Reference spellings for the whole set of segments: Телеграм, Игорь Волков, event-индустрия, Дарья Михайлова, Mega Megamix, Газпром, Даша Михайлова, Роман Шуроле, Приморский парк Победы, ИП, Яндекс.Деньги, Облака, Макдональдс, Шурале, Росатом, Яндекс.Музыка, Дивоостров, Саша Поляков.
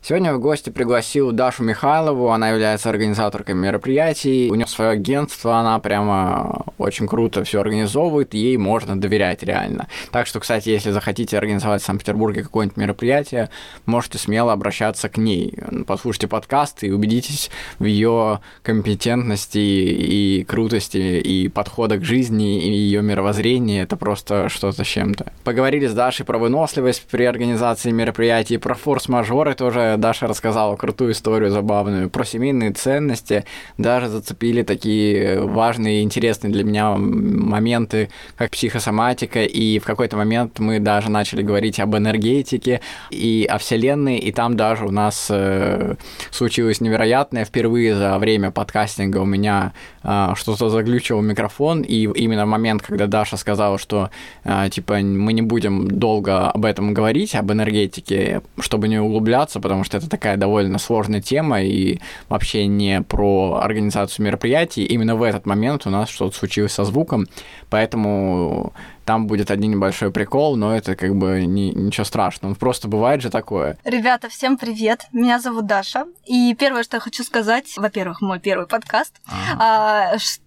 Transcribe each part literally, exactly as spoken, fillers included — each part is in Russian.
Сегодня в гости пригласил Дашу Михайлову, она является организаторкой мероприятий, у нее свое агентство, она прямо очень круто все организовывает, ей можно доверять реально. Так что, кстати, если захотите организовать в Санкт-Петербурге какое-нибудь мероприятие, можете смело обращаться к ней. Послушайте подкаст и убедитесь в ее компетентности и крутости, и подхода к жизни, и ее мировоззрении, это просто что-то с чем-то. Поговорили с Дашей про выносливость при организации мероприятий, про форс-мажоры тоже. Даша рассказала крутую историю забавную, про семейные ценности, даже зацепили такие важные и интересные для меня моменты, как психосоматика, и в какой-то момент мы даже начали говорить об энергетике и о Вселенной, и там даже у нас э, случилось невероятное. Впервые за время подкастинга у меня э, что-то заглючил микрофон, и именно момент, когда Даша сказала, что э, типа мы не будем долго об этом говорить, об энергетике, чтобы не углубляться, потому что что это такая довольно сложная тема и вообще не про организацию мероприятий. Именно в этот момент у нас что-то случилось со звуком, поэтому там будет один небольшой прикол, но это как бы не, ничего страшного. Просто бывает же такое. Ребята, всем привет. Меня зовут Даша. И первое, что я хочу сказать, во-первых, мой первый подкаст, ага. что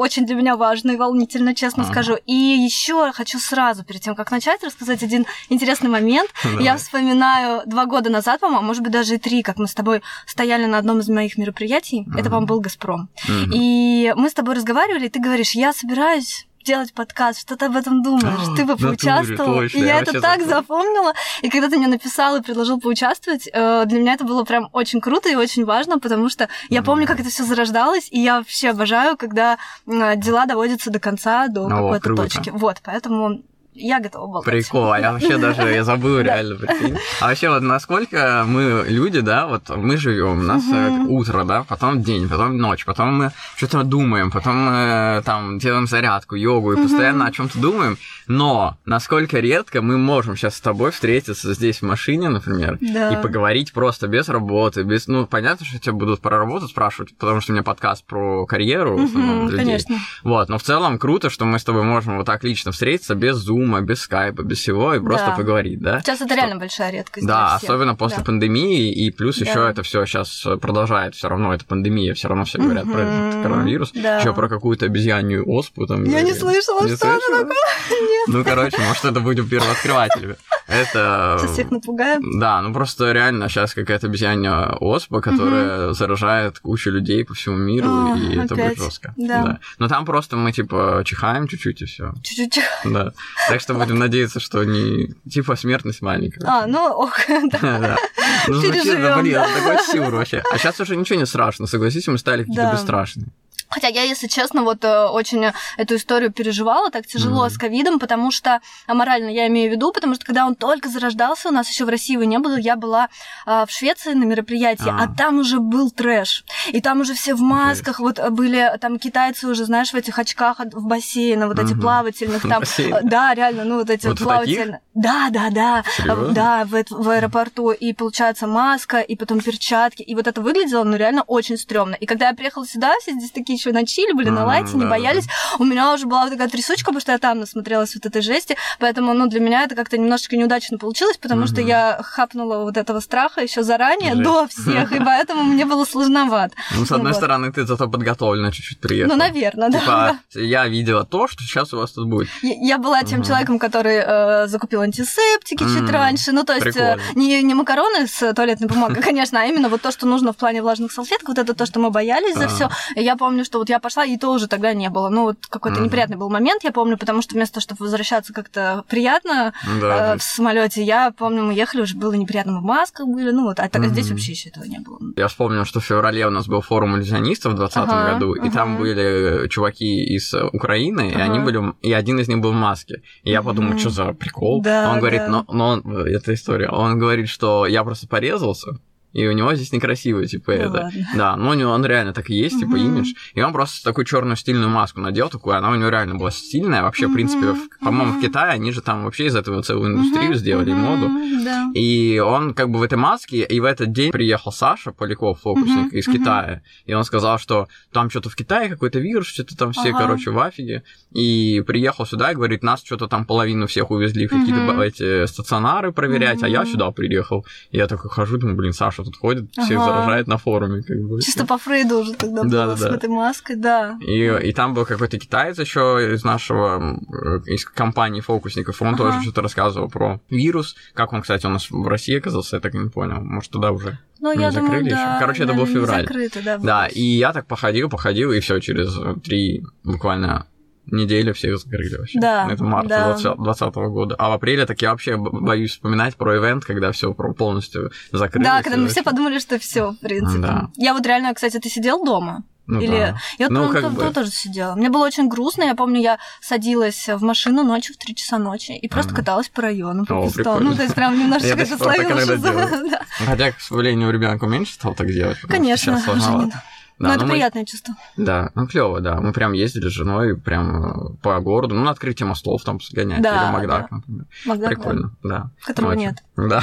очень для меня важно и волнительно, честно ага. скажу. И еще хочу сразу, перед тем, как начать, рассказать один интересный момент. Давай. Я вспоминаю два года назад, по-моему, может быть, даже и три, как мы с тобой стояли на одном из моих мероприятий. Ага. Это, по-моему, был «Газпром». Ага. И мы с тобой разговаривали, и ты говоришь, я собираюсь делать подкаст, что ты об этом думаешь, О, ты бы поучаствовал, точно, и я, я это так запомнила. запомнила, и когда ты мне написал и предложил поучаствовать, для меня это было прям очень круто и очень важно, потому что я mm-hmm. помню, как это все зарождалось, и я вообще обожаю, когда дела доводятся до конца, до О, какой-то круто. точки, вот, поэтому... Я готова болтать. Прикол, а я вообще даже я забыл реально, прикинь. А вообще вот насколько мы люди, да, вот мы живем, у нас утро, да, потом день, потом ночь, потом мы что-то думаем, потом там делаем зарядку, йогу и постоянно о чем-то думаем, но насколько редко мы можем сейчас с тобой встретиться здесь в машине, например, и поговорить просто без работы, без, ну понятно, что тебя будут про работу спрашивать, потому что у меня подкаст про карьеру в основном людей. Конечно. Вот, но в целом круто, что мы с тобой можем вот так лично встретиться без зума, без скайпа, без всего, и просто да. поговорить, да? Сейчас это что... реально большая редкость. Да, особенно после да. пандемии, и плюс да. еще это все сейчас продолжает, все равно это пандемия, все равно все говорят mm-hmm. про этот коронавирус, да. еще про какую-то обезьянью оспу. Там, Я не слышала, не что слышала? Же такое. Нет. Ну, короче, может, это будем первооткрывателями. Это... Сейчас всех напугаем. Да, ну просто реально сейчас какая-то обезьянья оспа, которая mm-hmm. заражает кучу людей по всему миру, oh, и опять. Это будет жестко. Да. Да. Но там просто мы, типа, чихаем чуть-чуть, и все. Чуть-чуть чихаем. Да. Так что будем надеяться, что не... Типа смертность маленькая. А, ну ох, да. Ну звучит, блин, такой сюр вообще. А сейчас уже ничего не страшно, согласитесь, мы стали какие-то бесстрашные. Хотя я, если честно, вот очень эту историю переживала, так тяжело mm-hmm. с ковидом, потому что, морально я имею в виду, потому что когда он только зарождался, у нас еще в России его не было, я была а, в Швеции на мероприятии, ah. а там уже был трэш, и там уже все в масках, okay. вот были там китайцы уже, знаешь, в этих очках в бассейне, вот mm-hmm. эти плавательных там, да, реально, ну вот эти вот плавательные, да, да, да, да, в, в аэропорту, и получается маска, и потом перчатки, и вот это выглядело, ну реально очень стрёмно, и когда я приехала сюда, все здесь такие еще на чили, были на лайте, не боялись. У меня уже была вот такая трясучка, потому что я там насмотрелась вот этой жести, поэтому, ну, для меня это как-то немножечко неудачно получилось, потому что я хапнула вот этого страха еще заранее, до всех, и поэтому мне было сложновато. Ну, с одной стороны, ты зато подготовлена чуть-чуть приехала. Ну, наверное, да. Я видела то, что сейчас у вас тут будет. Я была тем человеком, который закупил антисептики чуть раньше, ну, то есть не макароны с туалетной бумагой, конечно, а именно вот то, что нужно в плане влажных салфеток, вот это то, что мы боялись за все. Я помню, что что вот я пошла, и тоже тогда не было. Ну, вот какой-то mm-hmm. неприятный был момент, я помню, потому что вместо того, чтобы возвращаться как-то приятно да, э, в самолете, я помню, мы ехали, уже было неприятно, мы в масках были, ну вот, а так, mm-hmm. здесь вообще еще этого не было. Я вспомнил, что в феврале у нас был форум иллюзионистов в двадцатом uh-huh, году, uh-huh. и там были чуваки из Украины, uh-huh. и они были, и один из них был в маске. И я подумал, uh-huh. что за прикол? Да, он говорит, да. но, но он, эта история, он говорит, что я просто порезался, и у него здесь некрасиво, типа, ну, это. Ладно. Да, но у него он реально так и есть, типа, mm-hmm. имидж. И он просто такую черную стильную маску надел, такую, она у него реально была стильная. Вообще, mm-hmm. в принципе, в, по-моему, mm-hmm. в Китае они же там вообще из этого целую индустрию mm-hmm. сделали, mm-hmm. моду. Да. И он как бы в этой маске, и в этот день приехал Саша Поляков, фокусник, mm-hmm. из mm-hmm. Китая. И он сказал, что там что-то в Китае какой-то вирус, что-то там все, ага. короче, в афиге. И приехал сюда и говорит, нас что-то там половину всех увезли в какие-то mm-hmm. эти стационары проверять, mm-hmm. а я сюда приехал. И я такой хожу, думаю, блин, Саша тут ходит, ага. всех заражает на форуме, как бы. Чисто по Фрейду уже тогда да, было да, с да. этой маской, да. И, и там был какой-то китаец еще из нашего, из компании фокусников, он ага. тоже что-то рассказывал про вирус. Как он, кстати, у нас в России оказался, я так и не понял. Может, туда уже ну, не я закрыли думаю, еще? Да, короче, это был февраль. Закрыто, да, да, и я так походил, походил, и все через три буквально... неделю всех закрыли вообще. Да, это март двадцатого да. года. А в апреле так я вообще боюсь вспоминать про ивент, когда все полностью закрыли. Да, когда мы вообще. Все подумали, что все в принципе. Да. Я вот реально, кстати, ты сидел дома? Ну, или да. я вот ну, помню, кто, кто тоже сидела. Мне было очень грустно. Я помню, я садилась в машину ночью в три часа ночи и просто ага. каталась по району, по пистолету. Ну, то есть прям немножечко это словила. Хотя, к сожалению, ребенку меньше стал так делать. Конечно, сложновато. Да, ну, это мы... приятное чувство. Да, ну, клево, да. Мы прям ездили с женой прям по городу, ну, на открытие мостов там сгонять, да, или Макдак, да. например. Макдак, прикольно, да. да. Которого ночью. Нет. Да,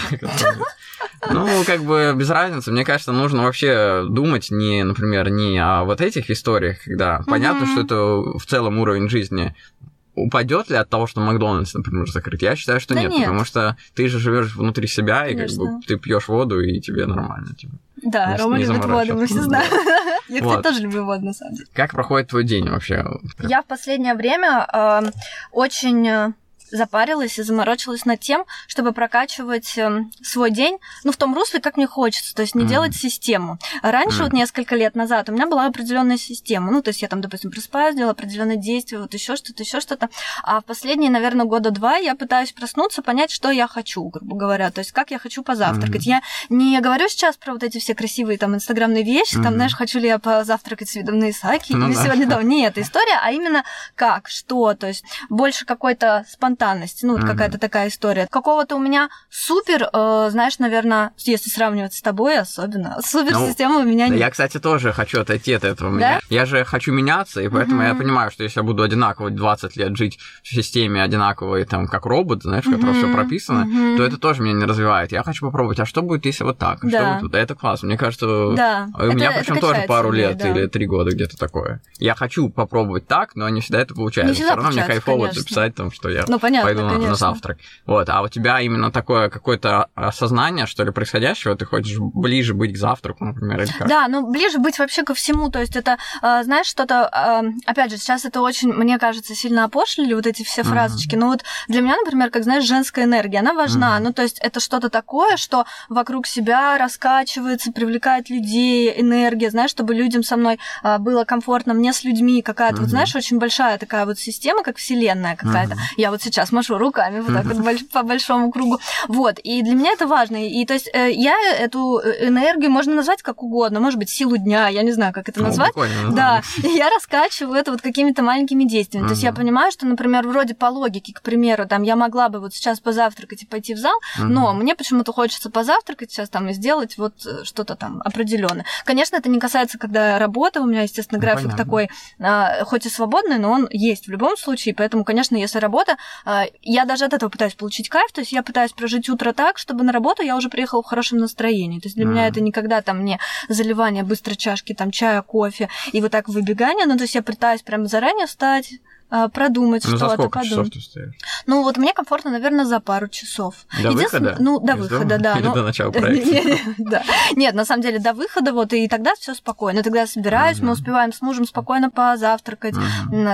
ну, как бы без разницы. Мне кажется, нужно вообще думать не, например, не о вот этих историях, когда понятно, что это в целом уровень жизни. Упадет ли от того, что Макдональдс, например, закрыт? Я считаю, что да нет, нет, потому что ты же живешь внутри себя, и конечно. Как бы ты пьешь воду, и тебе нормально. Тебе да, Рома любит воду, мы все знаем. Я, кстати, тоже люблю воду, на самом деле. Как проходит твой день вообще? Я в последнее время очень запарилась и заморочилась над тем, чтобы прокачивать свой день, ну, в том русле, как мне хочется, то есть не mm. делать систему. Раньше, mm. вот несколько лет назад, у меня была определенная система, ну, то есть я там, допустим, просыпаюсь, делала определенные действия, вот еще что-то, еще что-то, а в последние, наверное, года два я пытаюсь проснуться, понять, что я хочу, грубо говоря, то есть как я хочу позавтракать. Mm. Я не говорю сейчас про вот эти все красивые там инстаграмные вещи, mm. там, знаешь, хочу ли я позавтракать с видом на Исааки, ну, или да. сегодня, да, не эта история, а именно как, что, то есть больше какой-то спонтанный ну, вот mm-hmm. какая-то такая история. Какого-то у меня супер, э, знаешь, наверное, если сравнивать с тобой особенно, супер-система ну, у меня да нет. Я, кстати, тоже хочу отойти от этого. Да? Я же хочу меняться, и поэтому mm-hmm. я понимаю, что если я буду одинаково двадцать лет жить в системе одинаковой, там, как робот, знаешь, в котором mm-hmm. все прописано, mm-hmm. то это тоже меня не развивает. Я хочу попробовать, а что будет, если вот так? Да. Что будет? Вот? Да, это классно. Мне кажется, да. у меня это, причем это тоже пару лет да. или три года где-то такое. Я хочу попробовать так, но не всегда это получается. Всегда все равно мне кайфово конечно. Записать, там, что я... Ну, понятно, пойду на, на завтрак. Вот. А у тебя именно такое какое-то осознание, что ли, происходящего? Ты хочешь ближе быть к завтраку, например, или как? Да, ну, ближе быть вообще ко всему. То есть это, знаешь, что-то... Опять же, сейчас это очень, мне кажется, сильно опошлили, вот эти все фразочки. Uh-huh. Но вот для меня, например, как, знаешь, женская энергия, она важна. Uh-huh. Ну, то есть это что-то такое, что вокруг себя раскачивается, привлекает людей, энергия, знаешь, чтобы людям со мной было комфортно, мне с людьми какая-то, uh-huh. вот, знаешь, очень большая такая вот система, как вселенная какая-то. Uh-huh. Я вот сейчас машу руками вот так mm-hmm. вот по большому кругу. Вот. И для меня это важно. И то есть я эту энергию можно назвать как угодно. Может быть, силу дня. Я не знаю, как это назвать. Oh, да. И я раскачиваю это вот какими-то маленькими действиями. Mm-hmm. То есть я понимаю, что, например, вроде по логике, к примеру, там я могла бы вот сейчас позавтракать и пойти в зал, mm-hmm. но мне почему-то хочется позавтракать сейчас там и сделать вот что-то там определенное. Конечно, это не касается, когда работа. У меня, естественно, график mm-hmm. такой, хоть и свободный, но он есть в любом случае. Поэтому, конечно, если работа, я даже от этого пытаюсь получить кайф, то есть я пытаюсь прожить утро так, чтобы на работу я уже приехала в хорошем настроении. То есть для mm. меня это никогда там не заливание быстро чашки, там, чая, кофе и вот так выбегание, ну, то есть я пытаюсь прям заранее встать, продумать ну, что-то, подумать. Ну, вот мне комфортно, наверное, за пару часов. До выхода? Ну, до выхода, да. Или до начала проекта? Нет, на самом деле, до выхода, вот, и тогда все спокойно. Тогда я собираюсь, мы успеваем с мужем спокойно позавтракать,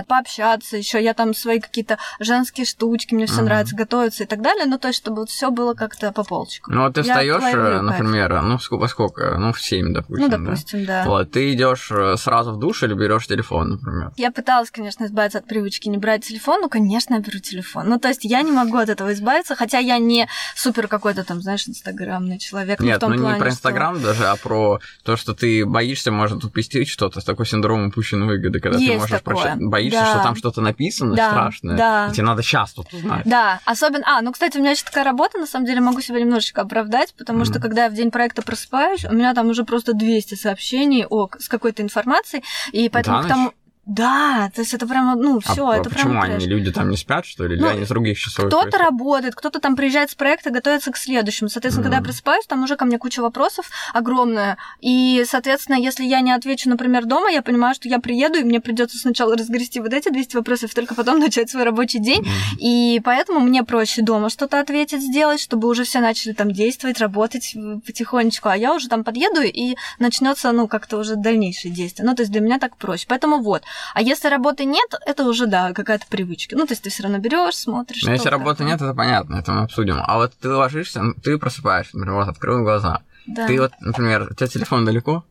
пообщаться, еще я там свои какие-то женские штучки, мне все нравится, готовиться и так далее, ну, то есть, чтобы все было как-то по полочкам. Ну, вот ты встаешь, например, ну, во сколько? Ну, в семь, допустим. Ну, допустим, да. Вот, ты идешь сразу в душ или берешь телефон, например? Я пыталась, конечно, избавиться от привычки привычки не брать телефон, ну, конечно, я беру телефон. Ну, то есть я не могу от этого избавиться, хотя я не супер какой-то там, знаешь, инстаграмный человек. Нет, в том ну плане, не про инстаграм что... даже, а про то, что ты боишься, может, упустить что-то, такой синдром упущенной выгоды, когда есть ты можешь прочитать, боишься, да. что там что-то написано да. страшное, да. и тебе надо сейчас тут узнать. Да, особенно... А, ну, кстати, у меня еще такая работа, на самом деле, могу себя немножечко оправдать, потому mm-hmm. что, когда я в день проекта просыпаюсь, у меня там уже просто двести сообщений о... с какой-то информацией, и поэтому да, к тому... Да, то есть это прямо, ну, все, а это почему прямо... Почему они, люди там не спят, что ли, или ну, они с других часов? Кто-то происходит? Работает, кто-то там приезжает с проекта, готовится к следующему. Соответственно, mm. когда я просыпаюсь, там уже ко мне куча вопросов огромная. И, соответственно, если я не отвечу, например, дома, я понимаю, что я приеду, и мне придется сначала разгрести вот эти двести вопросов, только потом начать свой рабочий день. Mm. И поэтому мне проще дома что-то ответить, сделать, чтобы уже все начали там действовать, работать потихонечку. А я уже там подъеду, и начнется, ну, как-то уже дальнейшие действия. Ну, то есть для меня так проще. Поэтому вот. А если работы нет, это уже, да, какая-то привычка. Ну, то есть ты все равно берешь, смотришь. Но если работы нет, это понятно, это мы обсудим. А вот ты ложишься, ты просыпаешься, например, вот открыл глаза. Да. Ты вот, например, у тебя телефон далеко?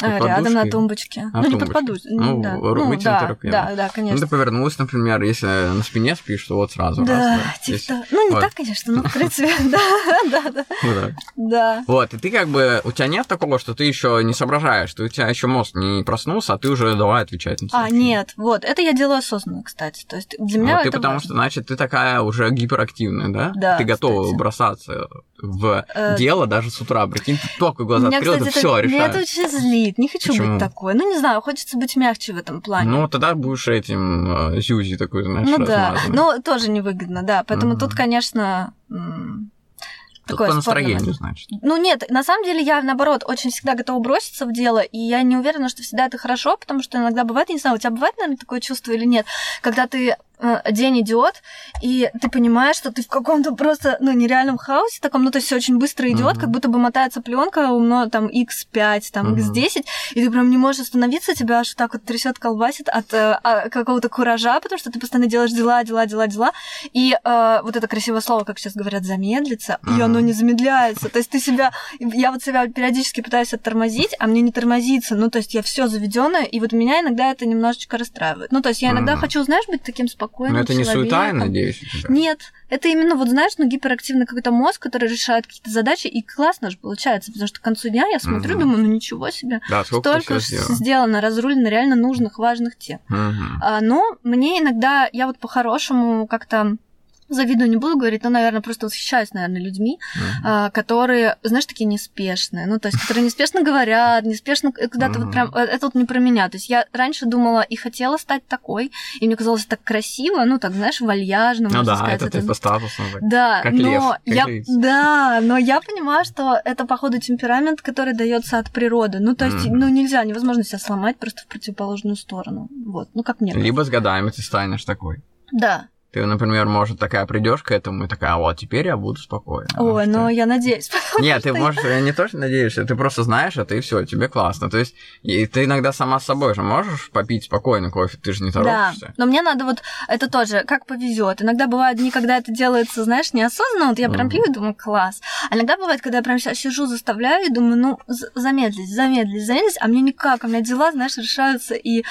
А, рядом на тумбочке. А, ну, тумбочке. Не под подушкой. Ну, да. Ру- ну да, руки, да, да, да, конечно. Ну, ты повернулась, например, если на спине спишь, то вот сразу. Да, раз, да типа здесь... Ну, не вот. Так, конечно, но в принципе, да, да, да. Вот да. Вот, и ты как бы, у тебя нет такого, что ты еще не соображаешь, что у тебя еще мозг не проснулся, а ты уже давай отвечать на сообщение. А, нет, вот, это я делаю осознанно, кстати. То есть для меня вот это ты потому важно. Что, значит, ты такая уже гиперактивная, да? Да, ты готова кстати. Бросаться в э... дело даже с утра, прикинь, ты только глаза открыл, да все решаешь. Меня, кстати, это очень злит. Не хочу Почему? Быть такой. Ну, не знаю, хочется быть мягче в этом плане. Ну, тогда будешь этим э, зюзи такой, знаешь, ну, да. Ну, тоже невыгодно, да. Поэтому uh-huh. тут, конечно... М- Тут по настроению, значит. Ну нет, на самом деле я, наоборот, очень всегда готова броситься в дело, и я не уверена, что всегда это хорошо, потому что иногда бывает, я не знаю, у тебя бывает, наверное, такое чувство или нет, когда ты э, день идет, и ты понимаешь, что ты в каком-то просто, ну, нереальном хаосе таком, ну, то есть все очень быстро идет, uh-huh. как будто бы мотается пленка, умно, там, икс пять, там, uh-huh. икс десять, и ты прям не можешь остановиться, тебя аж так вот трясет, колбасит от э, какого-то куража, потому что ты постоянно делаешь дела, дела, дела, дела, и э, вот это красивое слово, как сейчас говорят, замедлиться, uh-huh. и оно не замедляется. То есть ты себя... Я вот себя периодически пытаюсь оттормозить, а мне не тормозится. Ну, то есть я все заведённое, и вот меня иногда это немножечко расстраивает. Ну, то есть я иногда mm. хочу, знаешь, быть таким спокойным человеком. Но это человеком. Не суета, я надеюсь? Нет. Это именно, вот знаешь, ну, гиперактивный какой-то мозг, который решает какие-то задачи, и классно же получается, потому что к концу дня я смотрю, mm-hmm. думаю, ну, ничего себе, да, столько сделано, разрулено реально нужных, важных тем. Mm-hmm. А, но мне иногда... Я вот по-хорошему как-то... Завидую не буду говорить, но, наверное, просто восхищаюсь, наверное, людьми, mm-hmm. которые, знаешь, такие неспешные, ну, то есть, которые неспешно говорят, неспешно куда-то mm-hmm. вот прям... Это вот не про меня. То есть я раньше думала и хотела стать такой, и мне казалось так красиво, ну, так, знаешь, вальяжно, ну, можно да, сказать. Ну да, это по статусу. Да, как но я... Да, но я понимаю, что это, походу, темперамент, который дается от природы. Ну, то есть, mm-hmm. ну, нельзя, невозможно себя сломать просто в противоположную сторону. Вот, ну, как мне. Либо кажется. С годами ты станешь такой. Да. Ты, например, может, такая придешь к этому и такая, вот, теперь я буду спокойна. Ой, ну, что... я надеюсь. Нет, ты можешь, я... не то, что надеешься, ты просто знаешь это, и все, тебе классно. То есть, и ты иногда сама с собой же можешь попить спокойно кофе, ты же не торопишься. Да, но мне надо вот, это тоже, как повезет. Иногда бывают дни, когда это делается, знаешь, неосознанно, вот я прям пью и думаю, класс. А иногда бывает, когда я прям сейчас сижу, заставляю и думаю, ну, замедлись, замедлись, замедлись, а мне никак, у меня дела, знаешь, решаются, и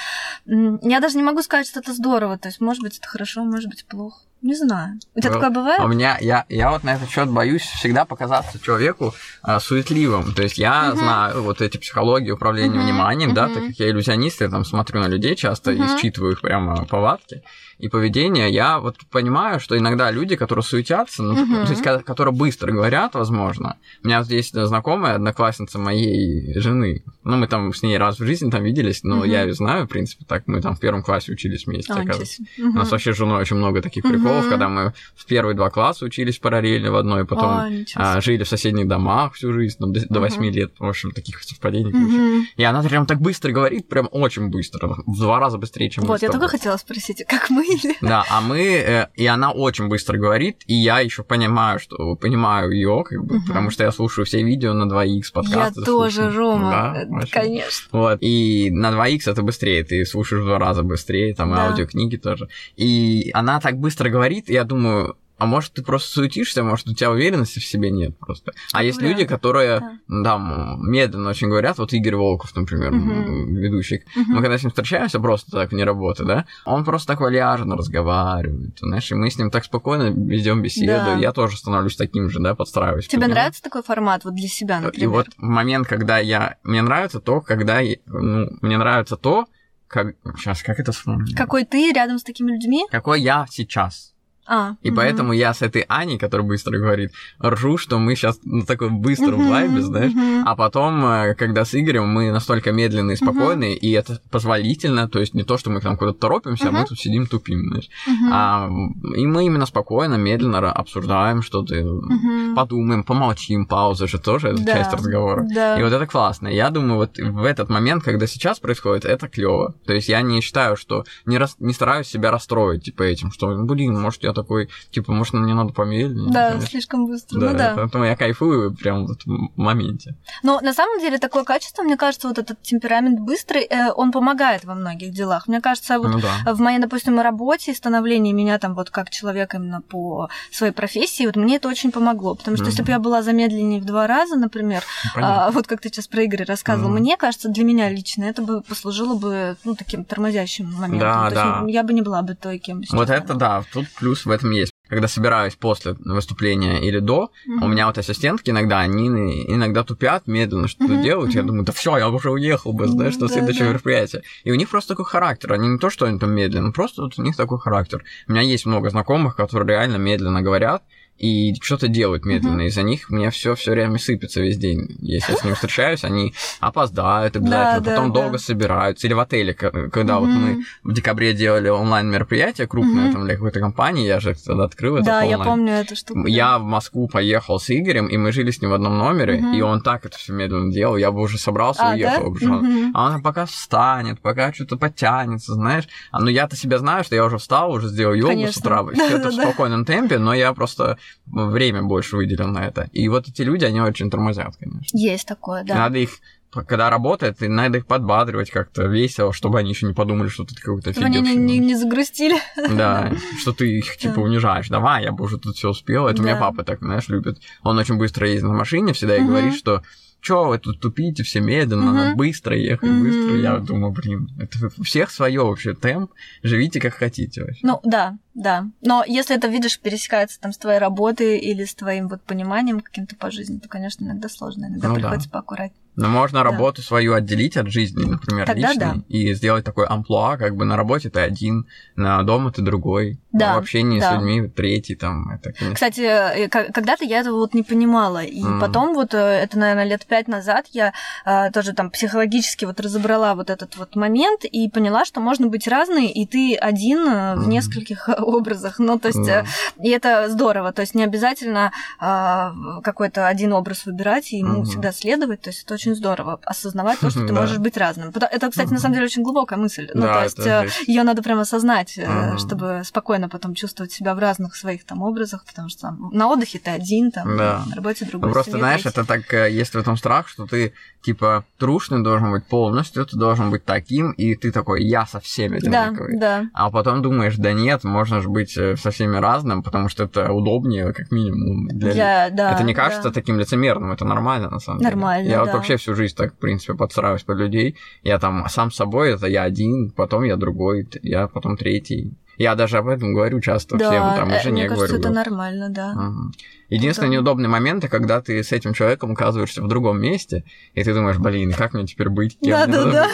я даже не могу сказать, что это здорово. То есть, может быть, это хорошо, может быть, плохо. Не знаю. У тебя вот. Такое бывает? У меня, я, я вот на этот счет боюсь всегда показаться человеку а, суетливым. То есть я uh-huh. знаю вот эти психологии управления uh-huh. вниманием, uh-huh. да, так как я иллюзионист, я там смотрю на людей часто uh-huh. и считываю их прямо повадки и поведение. Я вот понимаю, что иногда люди, которые суетятся, ну, uh-huh. то есть которые быстро говорят, возможно. У меня вот есть знакомая, одноклассница моей жены. Ну, мы там с ней раз в жизни там виделись, но uh-huh. я ее знаю, в принципе, так. Мы там в первом классе учились вместе, oh, оказывается. Uh-huh. У нас вообще с женой очень много таких приколов. Uh-huh. Когда мы в первые два класса учились параллельно в одной, потом О, а, жили в соседних домах всю жизнь, там, до восьми uh-huh. лет, в общем, таких совпадений. Uh-huh. И она прям так быстро говорит, прям очень быстро, в два раза быстрее, чем мы. Вот, я только хотела спросить, как мы или... Да, а мы, и она очень быстро говорит, и я еще понимаю, что понимаю ее, как бы, uh-huh. потому что я слушаю все видео на два икс подкасты. Я тоже, слушаю. Рома, да, конечно. Вот, и на два икс это быстрее, ты слушаешь в два раза быстрее, там, да. и аудиокниги тоже. И она так быстро говорит, говорит, я думаю, А может, ты просто суетишься, может, у тебя уверенности в себе нет просто. А так есть вряд. Люди, которые да. там медленно очень говорят, вот Игорь Волков, например, uh-huh. ведущий. Uh-huh. Мы когда с ним встречаемся, просто так, не работая, да, он просто так вальяжно разговаривает, знаешь, и мы с ним так спокойно ведем беседу, да. Я тоже становлюсь таким же, да, подстраиваюсь. Тебе нравится такой формат вот для себя, например? И вот в момент, когда я... Мне нравится то, когда... Ну, мне нравится то, как... Сейчас, как это вспомнить? Какой ты рядом с такими людьми? Какой я сейчас. А, и угу. поэтому я с этой Аней, которая быстро говорит, ржу, что мы сейчас на таком быстром вайбе, угу, знаешь, угу. А потом, когда с Игорем, мы настолько медленные и спокойные, угу. и это позволительно, то есть не то, что мы там куда-то торопимся, угу. а мы тут сидим тупим, знаешь. Угу. А, и мы именно спокойно, медленно обсуждаем что-то, угу. подумаем, помолчим, пауза же тоже, это да. часть разговора. Да. И вот это классно. Я думаю, вот в этот момент, когда сейчас происходит, это клево. То есть я не считаю, что... Не, рас... не стараюсь себя расстроить, типа, этим, что, блин, может, я такой, типа, может, мне надо помедленнее. Да, конечно. Слишком быстро. Да, ну, да. Поэтому я кайфую прям вот в моменте. Но на самом деле такое качество, мне кажется, вот этот темперамент быстрый, он помогает во многих делах. Мне кажется, вот ну, да. в моей, допустим, работе и становлении меня там вот как человека именно по своей профессии, вот мне это очень помогло. Потому что mm-hmm. если бы я была замедленнее в два раза, например, а, вот как ты сейчас про Игоря рассказывал, mm-hmm. мне кажется, для меня лично это бы послужило бы, ну, таким тормозящим моментом. Да, то да. есть я бы не была бы той, кем сейчас. Вот это да, тут плюс в этом есть. Когда собираюсь после выступления или до, mm-hmm. у меня вот ассистентки иногда, они иногда тупят, медленно что-то mm-hmm. делают, mm-hmm. я думаю, да все, я уже уехал бы, знаешь, mm-hmm. на следующее mm-hmm. мероприятие. И у них просто такой характер, они не то, что они там медленно, просто вот у них такой характер. У меня есть много знакомых, которые реально медленно говорят, и что-то делают медленно, mm-hmm. из-за них у меня все все время сыпется весь день. Если я с ними встречаюсь, они опоздают обязательно, да, потом да, долго да. собираются. Или в отеле, когда mm-hmm. вот мы в декабре делали онлайн-мероприятие крупное, mm-hmm. там для какой-то компании, я же тогда открыл это. Да, я помню эту штуку. Я в Москву поехал с Игорем, и мы жили с ним в одном номере, mm-hmm. и он так это все медленно делал, я бы уже собрался и уехал. А, да? mm-hmm. а он пока встанет, пока что-то подтянется, знаешь. Но я-то себя знаю, что я уже встал, уже сделал йогу с утра, все это в спокойном темпе, но я просто... время больше выделил на это. И вот эти люди, они очень тормозят, конечно. Есть такое, да. Надо их, когда работает, надо их подбадривать как-то весело, чтобы они еще не подумали, что ты какой-то офигевший. Чтобы они не, не, не загрустили. Да, что ты их, типа, унижаешь. Давай, я бы уже тут все успел. Это у меня папа так, знаешь, любит. Он очень быстро ездит на машине всегда и говорит, что чё вы тут тупите, все медленно, mm-hmm. надо быстро ехать, mm-hmm. быстро. Я думаю, блин, это у всех свое вообще темп, живите как хотите вообще. Ну, да, да. Но если это, видишь, пересекается там с твоей работой или с твоим вот пониманием каким-то по жизни, то, конечно, иногда сложно, иногда ну, приходится да. поаккуратнее. Но можно да. работу свою отделить от жизни, например, тогда личной, да. и сделать такой амплуа, как бы на работе ты один, на дома ты другой, да, а в общении да. с людьми третий там. Это, конечно... Кстати, когда-то я этого вот не понимала, и mm. потом вот это, наверное, лет пять назад я а, тоже там психологически вот разобрала вот этот вот момент и поняла, что можно быть разной, и ты один mm. в нескольких образах, ну, то есть, mm. и это здорово, то есть не обязательно а, какой-то один образ выбирать и ему mm. всегда следовать, то есть это очень очень здорово осознавать то, что ты да. можешь быть разным. Это, кстати, на самом деле очень глубокая мысль. Ну, да, то есть здесь... ее надо прямо осознать, mm-hmm. чтобы спокойно потом чувствовать себя в разных своих там образах, потому что там, на отдыхе ты один, там, да. на работе другой. Ну, просто, знаешь, третий. Это так, есть в этом страх, что ты, типа, трушный должен быть полностью, ты должен быть таким, и ты такой, я со всеми одинаковый. Да, да. А потом думаешь, да нет, можно же быть со всеми разным, потому что это удобнее, как минимум. Для... Для... Да, это не кажется да. таким лицемерным, это нормально, на самом нормально, деле. Нормально, да. Вот вообще всю жизнь так, в принципе, подстраиваюсь под людей. Я там сам собой, это я один, потом я другой, я потом третий. Я даже об этом говорю часто да, всем, там, жене мне кажется, говорю. Это нормально, да. Угу. Единственный это... неудобный момент, когда ты с этим человеком оказываешься в другом месте, и ты думаешь, блин, как мне теперь быть? Да, да, да.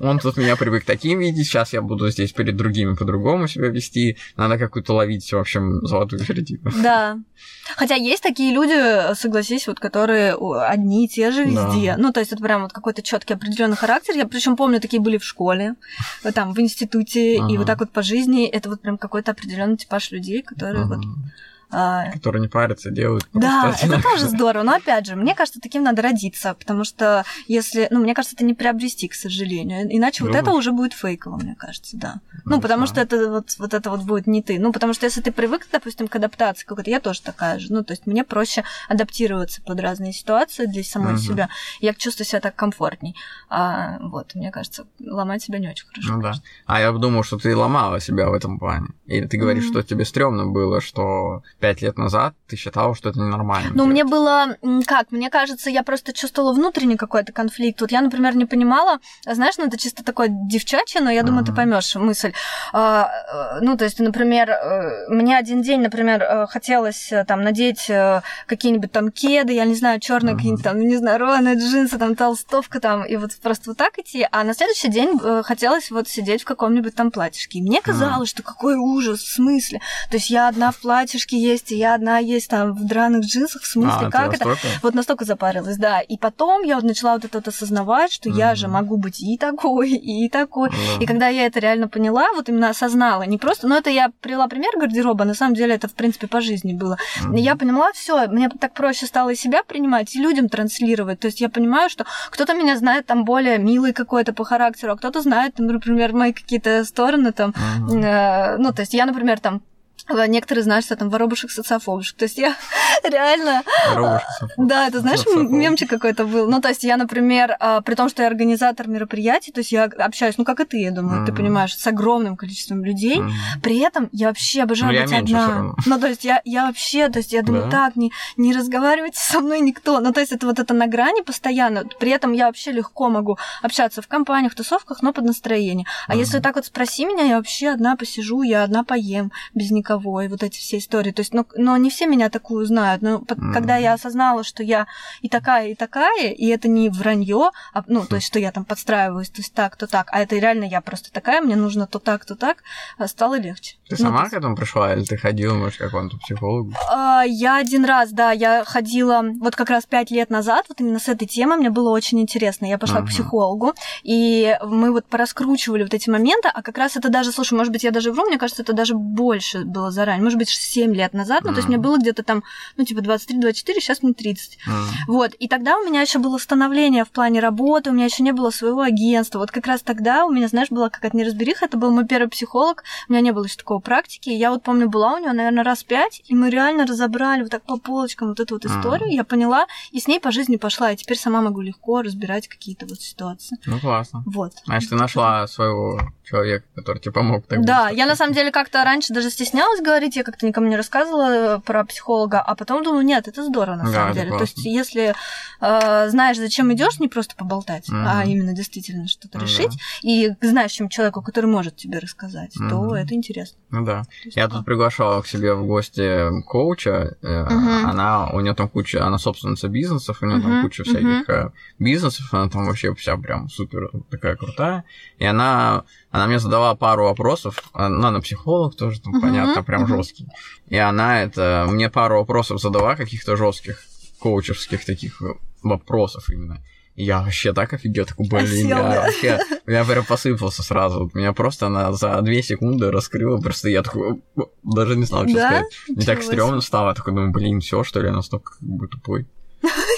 Он тут меня привык таким видеть, сейчас я буду здесь перед другими по-другому себя вести, надо какую-то ловить, в общем, золотую середину. Да. Хотя есть такие люди, согласись, вот, которые одни и те же везде. Да. Ну, то есть это прям вот какой-то четкий определенный характер. Я причем помню, такие были в школе, там, в институте, ага. и вот так вот по жизни. Это вот прям какой-то определенный типаж людей, которые ага. вот... которые не парятся, делают. Да, это тоже здорово. Но опять же, мне кажется, таким надо родиться, потому что если... Ну, мне кажется, это не приобрести, к сожалению. Иначе Думаешь? Вот это уже будет фейково, мне кажется, да. Ну, ну потому да. что это вот, вот это вот будет не ты. Ну, потому что если ты привык, допустим, к адаптации какой-то, я тоже такая же. Ну, то есть мне проще адаптироваться под разные ситуации для самой угу. себя. Я чувствую себя так комфортней. А, вот, мне кажется, ломать себя не очень хорошо. Ну кажется. Да. А я думал, что ты ломала себя в этом плане. Или ты говоришь, mm-hmm. что тебе стрёмно было, что... пять лет назад ты считала, что это ненормально. Ну, мне было... Как? Мне кажется, я просто чувствовала внутренний какой-то конфликт. Вот я, например, не понимала... Знаешь, ну, это чисто такое девчачье, но я думаю, ты поймешь мысль. Ну, то есть, например, мне один день, например, хотелось там надеть какие-нибудь там кеды, я не знаю, черные какие-нибудь там, не знаю, рваные джинсы, там, толстовка там, и вот просто вот так идти. А на следующий день хотелось вот сидеть в каком-нибудь там платьишке. И мне казалось, что какой ужас, в смысле? То есть я одна в платьишке есть, и я одна есть там в драных джинсах, в смысле, а, как это? Настолько? Вот настолько запарилась, да. И потом я вот начала вот это вот осознавать, что mm-hmm. я же могу быть и такой, и такой. Mm-hmm. И когда я это реально поняла, вот именно осознала, не просто... Ну, это я привела пример гардероба, на самом деле это, в принципе, по жизни было. Mm-hmm. Я поняла, все, мне так проще стало и себя принимать, и людям транслировать. То есть я понимаю, что кто-то меня знает там более милый какой-то по характеру, а кто-то знает, например, мои какие-то стороны там... Mm-hmm. Э, ну, то есть я, например, там некоторые знают, что там воробушек социофобушек. То есть я реально... Воробушек социофобушек. Да, это, знаешь, мемчик какой-то был. Ну, то есть я, например, при том, что я организатор мероприятий, то есть я общаюсь, ну, как и ты, я думаю, mm-hmm. ты понимаешь, с огромным количеством людей. Mm-hmm. При этом я вообще обожаю ну, быть одна. Ну, то есть я, я вообще, то есть я думаю, да? так, не, не разговаривайте со мной никто. Ну, то есть это вот это на грани постоянно. При этом я вообще легко могу общаться в компаниях, в тусовках, но под настроение. А mm-hmm. если так вот спроси меня, я вообще одна посижу, я одна поем, без никого. И вот эти все истории. То есть, но, но не все меня такую знают. Но mm-hmm. когда я осознала, что я и такая, и такая, и это не вранье, а, ну, то есть, что я там подстраиваюсь, то есть так, то так, а это реально я просто такая, мне нужно то так, то так, стало легче. Ты ну, сама то... к этому пришла, или ты ходила, может, к какому-то психологу? А, я один раз, да, я ходила вот как раз пять лет назад, вот именно с этой темой мне было очень интересно. Я пошла mm-hmm. к психологу, и мы вот пораскручивали вот эти моменты, а как раз это даже, слушай, может быть, я даже вру, мне кажется, это даже больше было заранее, может быть, семь лет назад, ну, mm. то есть мне было где-то там, ну, типа двадцать три двадцать четыре, сейчас мне тридцать. Mm. Вот, и тогда у меня еще было становление в плане работы, у меня еще не было своего агентства, вот как раз тогда у меня, знаешь, была какая-то неразбериха, это был мой первый психолог, у меня не было еще такого практики, я вот помню, была у него, наверное, раз пять, и мы реально разобрали вот так по полочкам вот эту вот историю, mm. я поняла, и с ней по жизни пошла, и теперь сама могу легко разбирать какие-то вот ситуации. Ну, классно. Вот. Значит, ты нашла своего человека, который тебе помог так. Да, я на самом деле как-то раньше даже стеснялась говорить, я как-то никому не рассказывала про психолога, а потом думаю, нет, это здорово на да, самом деле. Классно. То есть, если э, знаешь, зачем идешь, не просто поболтать, mm-hmm. а именно действительно что-то mm-hmm. решить, и знаешь, чем человеку, который может тебе рассказать, mm-hmm. то это интересно. Ну да. Есть, я да. тут приглашала к себе в гости коуча, mm-hmm. она, у нее там куча, она собственница бизнесов, у нее mm-hmm. там куча всяких mm-hmm. бизнесов, она там вообще вся прям супер такая крутая, и она, она мне задала пару вопросов, она, она психолог тоже, там, mm-hmm. понятно, прям mm-hmm. жесткий. И она это... Мне пару вопросов задала, каких-то жестких, коучерских таких вопросов именно. И я вообще так офигел, такой, блин, я вообще... Я прям посыпался сразу. Меня просто она за две секунды раскрыла, просто я такой... Даже не знал, что да? сказать. Мне так стрёмно стало, я такой, думаю, блин, все что ли, я настолько как бы тупой.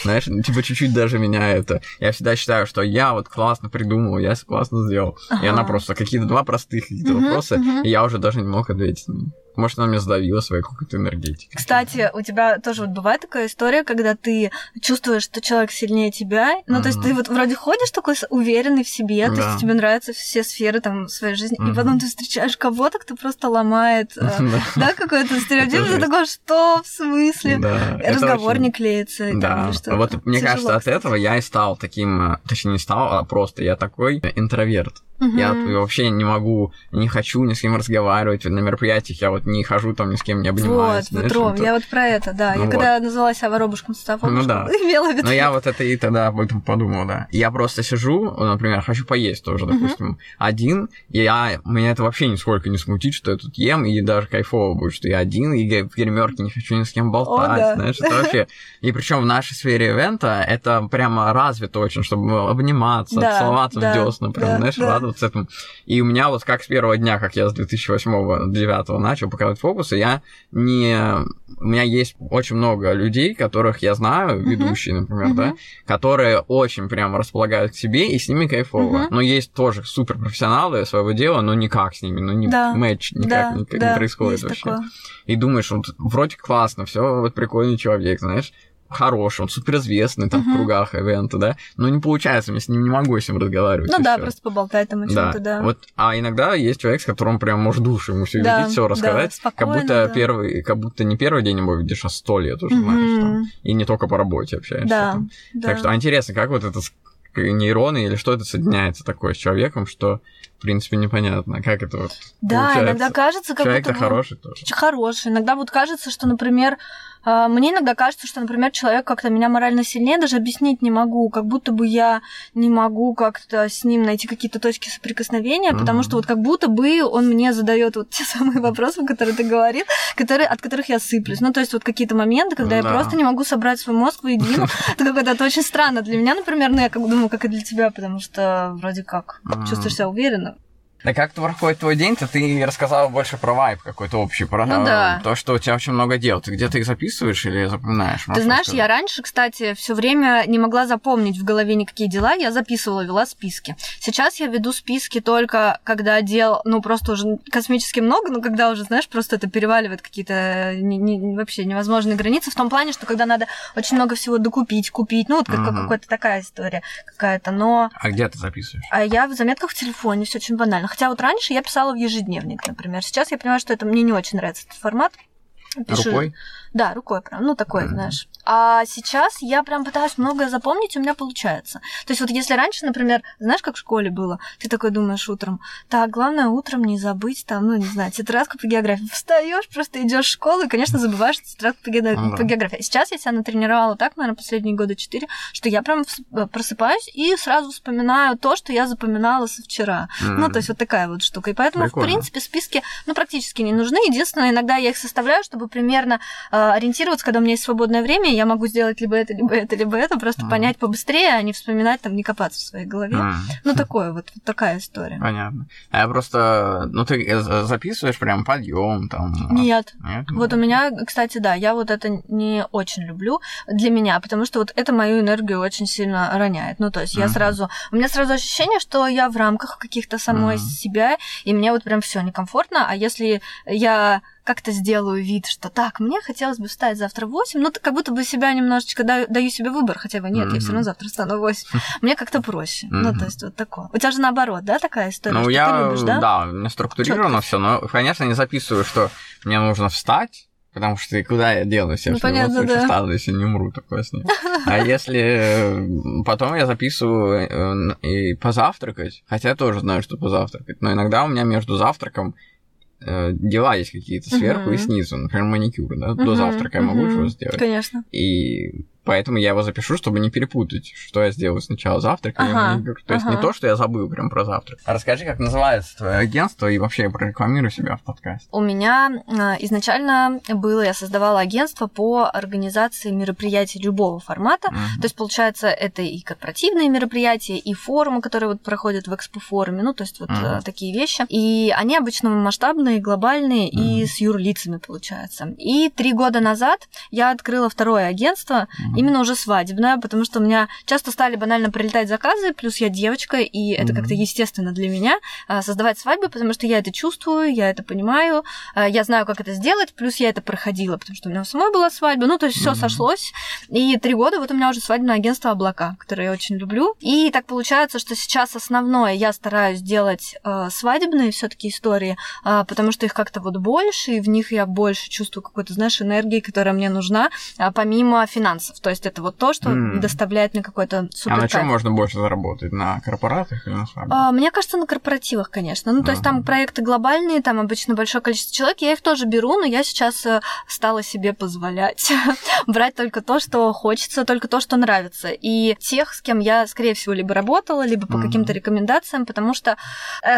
Знаешь, типа чуть-чуть даже меня это... Я всегда считаю, что я вот классно придумал, я классно сделал. Ага. И она просто какие-то два простых какие-то uh-huh, вопроса, uh-huh. и я уже даже не мог ответить. Может, она меня сдавила своей какой-то энергетикой. Кстати, у тебя тоже вот бывает такая история, когда ты чувствуешь, что человек сильнее тебя. Ну, mm-hmm. то есть ты вот вроде ходишь такой уверенный в себе, да. то есть тебе нравятся все сферы там своей жизни, mm-hmm. и потом ты встречаешь кого-то, кто просто ломает, да, какой-то стереотип, ты такой, что в смысле? Разговор не клеится. Да, вот мне кажется, от этого я и стал таким, точнее, не стал, а просто я такой интроверт. Uh-huh. Я вообще не могу, не хочу ни с кем разговаривать. На мероприятиях я вот не хожу, там ни с кем не обнимаюсь. Вот, вот, Ром, я вот про это, да. Ну я вот. Когда назвалась воробушком социофобушком, ну, да. имела в виду. Но я вот это и тогда об этом подумал, да. Я просто сижу, например, хочу поесть тоже, допустим, uh-huh. один, и я, меня это вообще нисколько не смутит, что я тут ем, и даже кайфово будет, что я один, и в гримерке не хочу ни с кем болтать, О, да. знаешь, это вообще... И причем в нашей сфере ивента это прямо развито очень, чтобы обниматься, да, целоваться да, в дёсна, прям, да, знаешь, да. ладно. Вот с этим. И у меня вот как с первого дня, как я с две тысячи восьмого-две тысячи девятого начал показывать фокусы, я не... У меня есть очень много людей, которых я знаю, uh-huh. ведущие, например, uh-huh. да, которые очень прям располагают к себе, и с ними кайфово. Uh-huh. Но есть тоже суперпрофессионалы своего дела, но никак с ними, ну, не да. матч никак, да. никак да. не происходит вообще. Такое. И думаешь, вот вроде классно, все, вот прикольный человек, знаешь, хорошим, суперизвестный там, угу. в кругах ивента, да, но не получается, я с ним не могу с ним разговаривать. Ну да, всё. Просто поболтать там о чем-то, да. да. Вот, а иногда есть человек, с которым прям можешь душу ему все да, видеть, все рассказать, да, спокойно, как будто да. первый, как будто не первый день его видишь, а сто лет уже, угу. знаешь, там, и не только по работе общаешься. Да, там. Да. Так что, а интересно, как вот это нейроны или что это соединяется такое с человеком, что в принципе непонятно, как это вот да, получается. Иногда кажется, как человек-то будто хороший тоже. Хороший. Иногда вот кажется, что, например, мне иногда кажется, что, например, человек как-то меня морально сильнее, даже объяснить не могу, как будто бы я не могу как-то с ним найти какие-то точки соприкосновения, mm-hmm. потому что вот как будто бы он мне задает вот те самые вопросы, которые ты говорил, которые, от которых я сыплюсь. Ну, то есть вот какие-то моменты, когда да. я просто не могу собрать свой мозг воедино. Это очень странно для меня, например, но я думаю, как и для тебя, потому что вроде как чувствуешь себя уверенно. Да как-то проходит твой день-то, ты рассказала больше про вайб какой-то общий, про ну, да. то, что у тебя очень много дел. Ты где-то их записываешь или запоминаешь? Ты знаешь, сказать? Я раньше, кстати, все время не могла запомнить в голове никакие дела, я записывала, вела списки. Сейчас я веду списки только, когда дел, ну, просто уже космически много, но когда уже, знаешь, просто это переваливает какие-то не, не, вообще невозможные границы, в том плане, что когда надо очень много всего докупить, купить, ну, вот как, угу. какая-то такая история какая-то, но... А где ты записываешь? А я в заметках в телефоне, все очень банально. Хотя вот раньше я писала в ежедневник, например. Сейчас я понимаю, что это мне не очень нравится этот формат. Пишу... Рукой? Да, рукой, прям. Ну, такой, mm-hmm. знаешь. А сейчас я прям пытаюсь многое запомнить, у меня получается. То есть вот если раньше, например, знаешь, как в школе было, ты такой думаешь утром, так, главное утром не забыть, там, ну, не знаю, тетрадку по географии. Встаешь, просто идешь в школу и, конечно, забываешь тетрадку по, ге... mm-hmm. по географии. Сейчас я себя натренировала так, наверное, последние года четыре, что я прям просыпаюсь и сразу вспоминаю то, что я запоминала со вчера. Mm-hmm. Ну, то есть вот такая вот штука. И поэтому, прикольно. В принципе, списки, ну, практически не нужны. Единственное, иногда я их составляю, чтобы примерно э, ориентироваться, когда у меня есть свободное время, я могу сделать либо это, либо это, либо это, просто mm. понять побыстрее, а не вспоминать, там, не копаться в своей голове. Mm. Ну, такое вот, вот такая история. Понятно. А я просто... Ну, ты записываешь прям подъем там... Нет. Нет. Вот у меня, кстати, да, я вот это не очень люблю для меня, потому что вот это мою энергию очень сильно роняет. Ну, то есть mm-hmm. я сразу... У меня сразу ощущение, что я в рамках каких-то самой mm-hmm. себя, и мне вот прям все некомфортно, а если я... как-то сделаю вид, что так, мне хотелось бы встать завтра в восемь, но как будто бы себя немножечко даю, даю себе выбор, хотя бы нет, mm-hmm. я все равно завтра встану в восемь. Мне как-то проще. Mm-hmm. Ну, то есть вот такое. У тебя же наоборот, да, такая история? Ну, я, ты любишь, да? да, у меня структурировано все, но, конечно, не записываю, что мне нужно встать, потому что куда я делаю себя, ну, что понятно, в любом случае да. встану, если не умру, такое с ним. А если потом я записываю и позавтракать, хотя я тоже знаю, что позавтракать, но иногда у меня между завтраком дела есть какие-то сверху uh-huh. и снизу, например, маникюр, да, uh-huh. до завтрака uh-huh. я могу его сделать. Конечно. И поэтому я его запишу, чтобы не перепутать, что я сделаю сначала завтрак или uh-huh. маникюр. То uh-huh. есть не то, что я забыл прям про завтрак. А расскажи, как называется твое агентство, и вообще я прорекламирую себя в подкасте. У меня изначально было, я создавала агентство по организации мероприятий любого формата. Uh-huh. То есть, получается, это и корпоративные мероприятия, и форумы, которые вот проходят в экспо-форуме, ну, то есть вот uh-huh. такие вещи. И они обычно масштабные, глобальные uh-huh. и с юрлицами, получается. И три года назад я открыла второе агентство, uh-huh. именно уже свадебная, потому что у меня часто стали банально прилетать заказы, плюс я девочка, и это mm-hmm. как-то естественно для меня создавать свадьбы, потому что я это чувствую, я это понимаю, я знаю, как это сделать, плюс я это проходила, потому что у меня у самой была свадьба, ну, то есть все mm-hmm. сошлось, и три года вот у меня уже свадебное агентство «Облака», которое я очень люблю, и так получается, что сейчас основное я стараюсь делать свадебные все-таки истории, потому что их как-то вот больше, и в них я больше чувствую какой-то, знаешь, энергии, которая мне нужна, помимо финансов. То есть это вот то, что mm. доставляет мне какой-то супер. А на чем можно больше заработать? На корпоративах или на свадьбах? А, мне кажется, на корпоративах, конечно. Ну, то uh-huh. есть там проекты глобальные, там обычно большое количество человек, я их тоже беру, но я сейчас стала себе позволять брать только то, что хочется, только то, что нравится. И тех, с кем я, скорее всего, либо работала, либо по uh-huh. каким-то рекомендациям, потому что,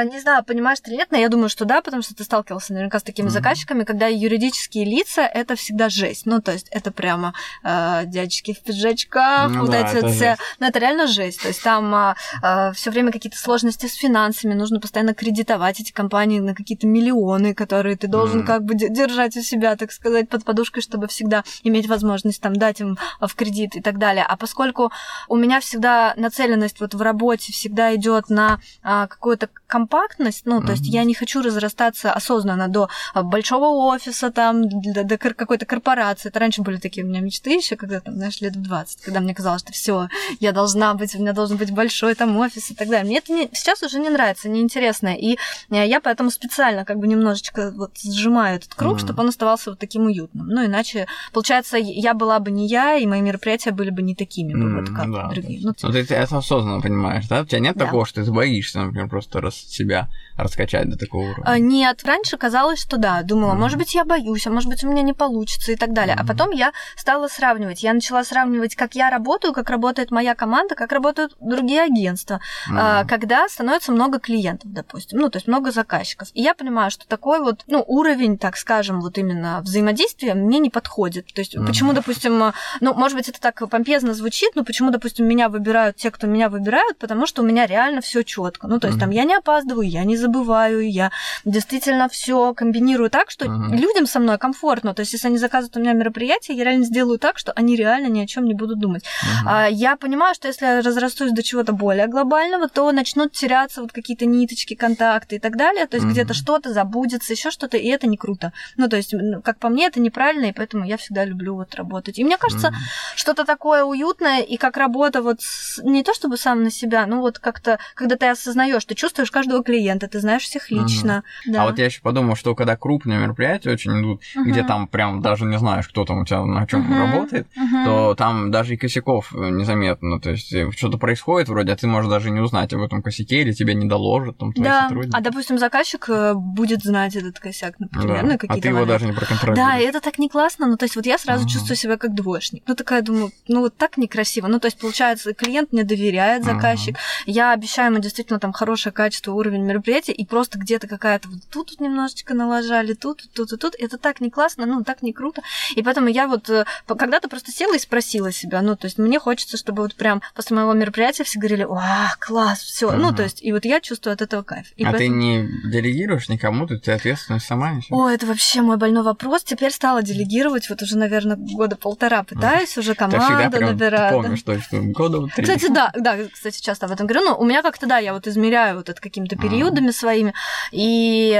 не знаю, понимаешь ты или нет, но я думаю, что да, потому что ты сталкивался наверняка с такими uh-huh. заказчиками, когда юридические лица — это всегда жесть. Ну, то есть это прямо э, дядя в пиджачках, ну, вот да, эти... Это ну, это реально жесть. То есть там а, а, все время какие-то сложности с финансами, нужно постоянно кредитовать эти компании на какие-то миллионы, которые ты должен mm. как бы держать у себя, так сказать, под подушкой, чтобы всегда иметь возможность там дать им в кредит и так далее. А поскольку у меня всегда нацеленность вот в работе всегда идет на а, какую-то компактность, ну, mm-hmm. то есть я не хочу разрастаться осознанно до большого офиса, там, до, до какой-то корпорации. Это раньше были такие у меня мечты еще, когда там, знаешь, лет в двадцать, когда мне казалось, что все, я должна быть, у меня должен быть большой там офис и так далее. Мне это не, сейчас уже не нравится, неинтересно. И я поэтому специально как бы немножечко вот сжимаю этот круг, mm-hmm. чтобы он оставался вот таким уютным. Ну, иначе, получается, я была бы не я, и мои мероприятия были бы не такими, mm-hmm, вот как да, другие. Ну, типа... вот ты это осознанно понимаешь, да? У тебя нет да. такого, что ты боишься, например, просто раз себя раскачать до такого уровня? А, нет, раньше казалось, что да. Думала, mm-hmm. может быть, я боюсь, а может быть, у меня не получится и так далее. Mm-hmm. А потом я стала сравнивать. Я начала сравнивать, как я работаю, как работает моя команда, как работают другие агентства, mm-hmm. когда становится много клиентов, допустим, ну, то есть много заказчиков. И я понимаю, что такой вот, ну, уровень, так скажем, вот именно взаимодействия мне не подходит. То есть mm-hmm. почему, допустим, ну, может быть, это так помпезно звучит, но почему, допустим, меня выбирают те, кто меня выбирают, потому что у меня реально все четко. Ну, то есть mm-hmm. там я не опаздываю, я не забываю, я действительно все комбинирую так, что mm-hmm. людям со мной комфортно. То есть если они заказывают у меня мероприятие, я реально сделаю так, что они реально ни о чем не будут думать. Mm-hmm. А, я понимаю, что если я разрастусь до чего-то более глобального, то начнут теряться вот какие-то ниточки, контакты и так далее. То есть mm-hmm. где-то что-то забудется, еще что-то, и это не круто. Ну, то есть, как по мне, это неправильно, и поэтому я всегда люблю вот работать. И мне кажется, mm-hmm. что-то такое уютное, и как работа вот с... не то чтобы сам на себя, но вот как-то, когда ты осознаешь, ты чувствуешь каждого клиента, ты знаешь всех лично. Mm-hmm. Да. А вот я еще подумала, что когда крупные мероприятия очень идут, mm-hmm. где там прям даже не знаешь, кто там у тебя на чем mm-hmm. работает, mm-hmm. то там даже и косяков незаметно. То есть что-то происходит вроде, а ты можешь даже не узнать об этом косяке, или тебе не доложат там твои да. сотрудники. А, допустим, заказчик будет знать этот косяк, например, да. ну, какие-то... А ты его моменты. Даже не проконтролируешь. Да, и это так не классно. Ну, то есть вот я сразу mm-hmm. чувствую себя как двоечник. Ну, такая, думаю, ну, вот так некрасиво. Ну, то есть, получается, клиент мне доверяет, заказчик. Mm-hmm. Я обещаю ему действительно там хорошее качество, уровень мероприятия, и просто где-то какая-то вот тут вот немножечко налажали, тут, тут, тут, тут. Это так не классно, ну, так не круто. И поэтому я вот когда-то просто села и спросила себя, ну, то есть мне хочется, чтобы вот прям после моего мероприятия все говорили, о, класс, все. Mm-hmm. Ну, то есть, и вот я чувствую от этого кайф. И а поэтому... ты не делегируешь никому, ты ответственность сама еще? О, это вообще мой больной вопрос. Теперь стала делегировать, вот уже, наверное, года полтора пытаюсь, mm-hmm. уже команду набираю. Ты помнишь точно, года три. Кстати, да, да, кстати, часто об этом говорю, но у меня как-то, да, я вот измеряю вот это какими-то периодами mm-hmm. своими, и,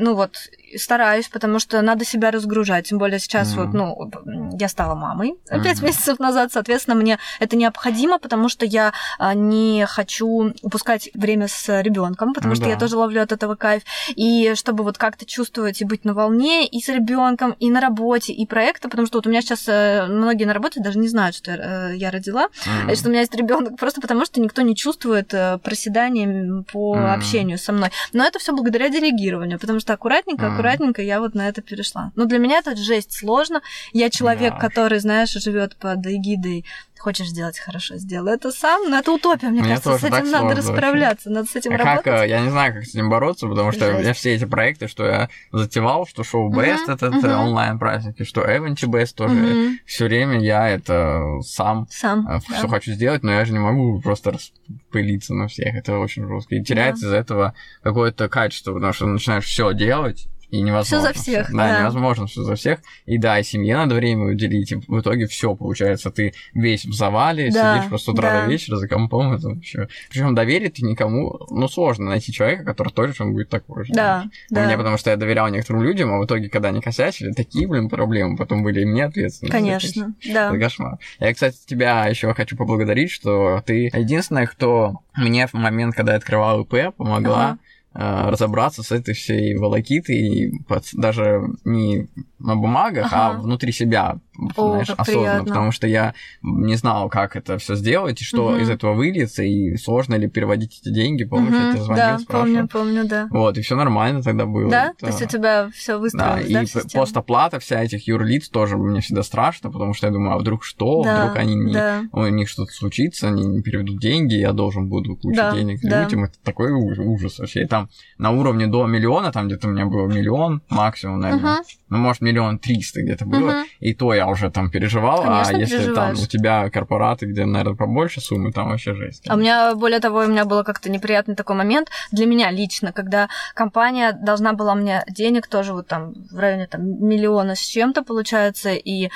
ну, вот... стараюсь, потому что надо себя разгружать. Тем более сейчас mm-hmm. вот, ну, я стала мамой пять mm-hmm. месяцев назад, соответственно, мне это необходимо, потому что я не хочу упускать время с ребенком, потому mm-hmm. что я тоже ловлю от этого кайф. И чтобы вот как-то чувствовать и быть на волне и с ребенком, и на работе, и проекты, потому что вот у меня сейчас многие на работе даже не знают, что я родила, mm-hmm. что у меня есть ребенок, просто потому что никто не чувствует проседания по mm-hmm. общению со мной. Но это все благодаря делегированию, потому что аккуратненько mm-hmm. аккуратненько я вот на это перешла. Но для меня это жесть сложно. Я человек, да. который, знаешь, живет под эгидой. Хочешь сделать хорошо, сделай это сам. Но это утопия, мне, мне кажется. С этим надо расправляться, очень. Надо с этим а работать. Как, я не знаю, как с этим бороться, потому что я, я все эти проекты, что я затевал, что шоу-бест, uh-huh, это, это uh-huh. онлайн-праздники, что эвенти-бест тоже. Uh-huh. Все время я это сам, сам что да. хочу сделать, но я же не могу просто распылиться на всех. Это очень жестко. И теряется yeah. из-за этого какое-то качество, потому что начинаешь все делать, и невозможно. Все за всех. Всё. Да, да, невозможно все за всех. И да, и семье надо время уделить. И в итоге все получается. Ты весь в завале, да, сидишь просто с утра да. до вечера за компом. Это вообще... Причем доверие ты никому... Ну, сложно найти человека, который точно будет такой же. Да, да. Мне, потому что я доверял некоторым людям, а в итоге, когда они косячили, такие, блин, проблемы потом были, и мне ответственность. Конечно, да. Это кошмар. Я, кстати, тебя еще хочу поблагодарить, что ты единственная, кто мне в момент, когда я открывал ИП, помогла... Ага. разобраться с этой всей волокитой, и под, даже не на бумагах, ага. а внутри себя, О, знаешь, осознанно, приятно. Потому что я не знал, как это все сделать, и что угу. из этого выльется, и сложно ли переводить эти деньги, получать, угу. звонил, да, спрашивал. Да, помню, помню, да. Вот, и все нормально тогда было. Да? Это... То есть у тебя все выстроилось, да, да, и постоплата вся этих юрлиц тоже мне всегда страшно, потому что я думаю, а вдруг что? Да, вдруг они не... да. у них что-то случится, они не переведут деньги, я должен буду кучу да, денег да. людям, это такой ужас вообще, и там на уровне до миллиона, там где-то у меня было миллион максимум, наверное, uh-huh. ну, может, миллион триста где-то было, uh-huh. и то я уже там переживал, конечно, а если там у тебя корпораты, где, наверное, побольше суммы, там вообще жесть. А у меня, более того, у меня был как-то неприятный такой момент для меня лично, когда компания должна была мне денег тоже вот там в районе там миллиона с чем-то, получается, и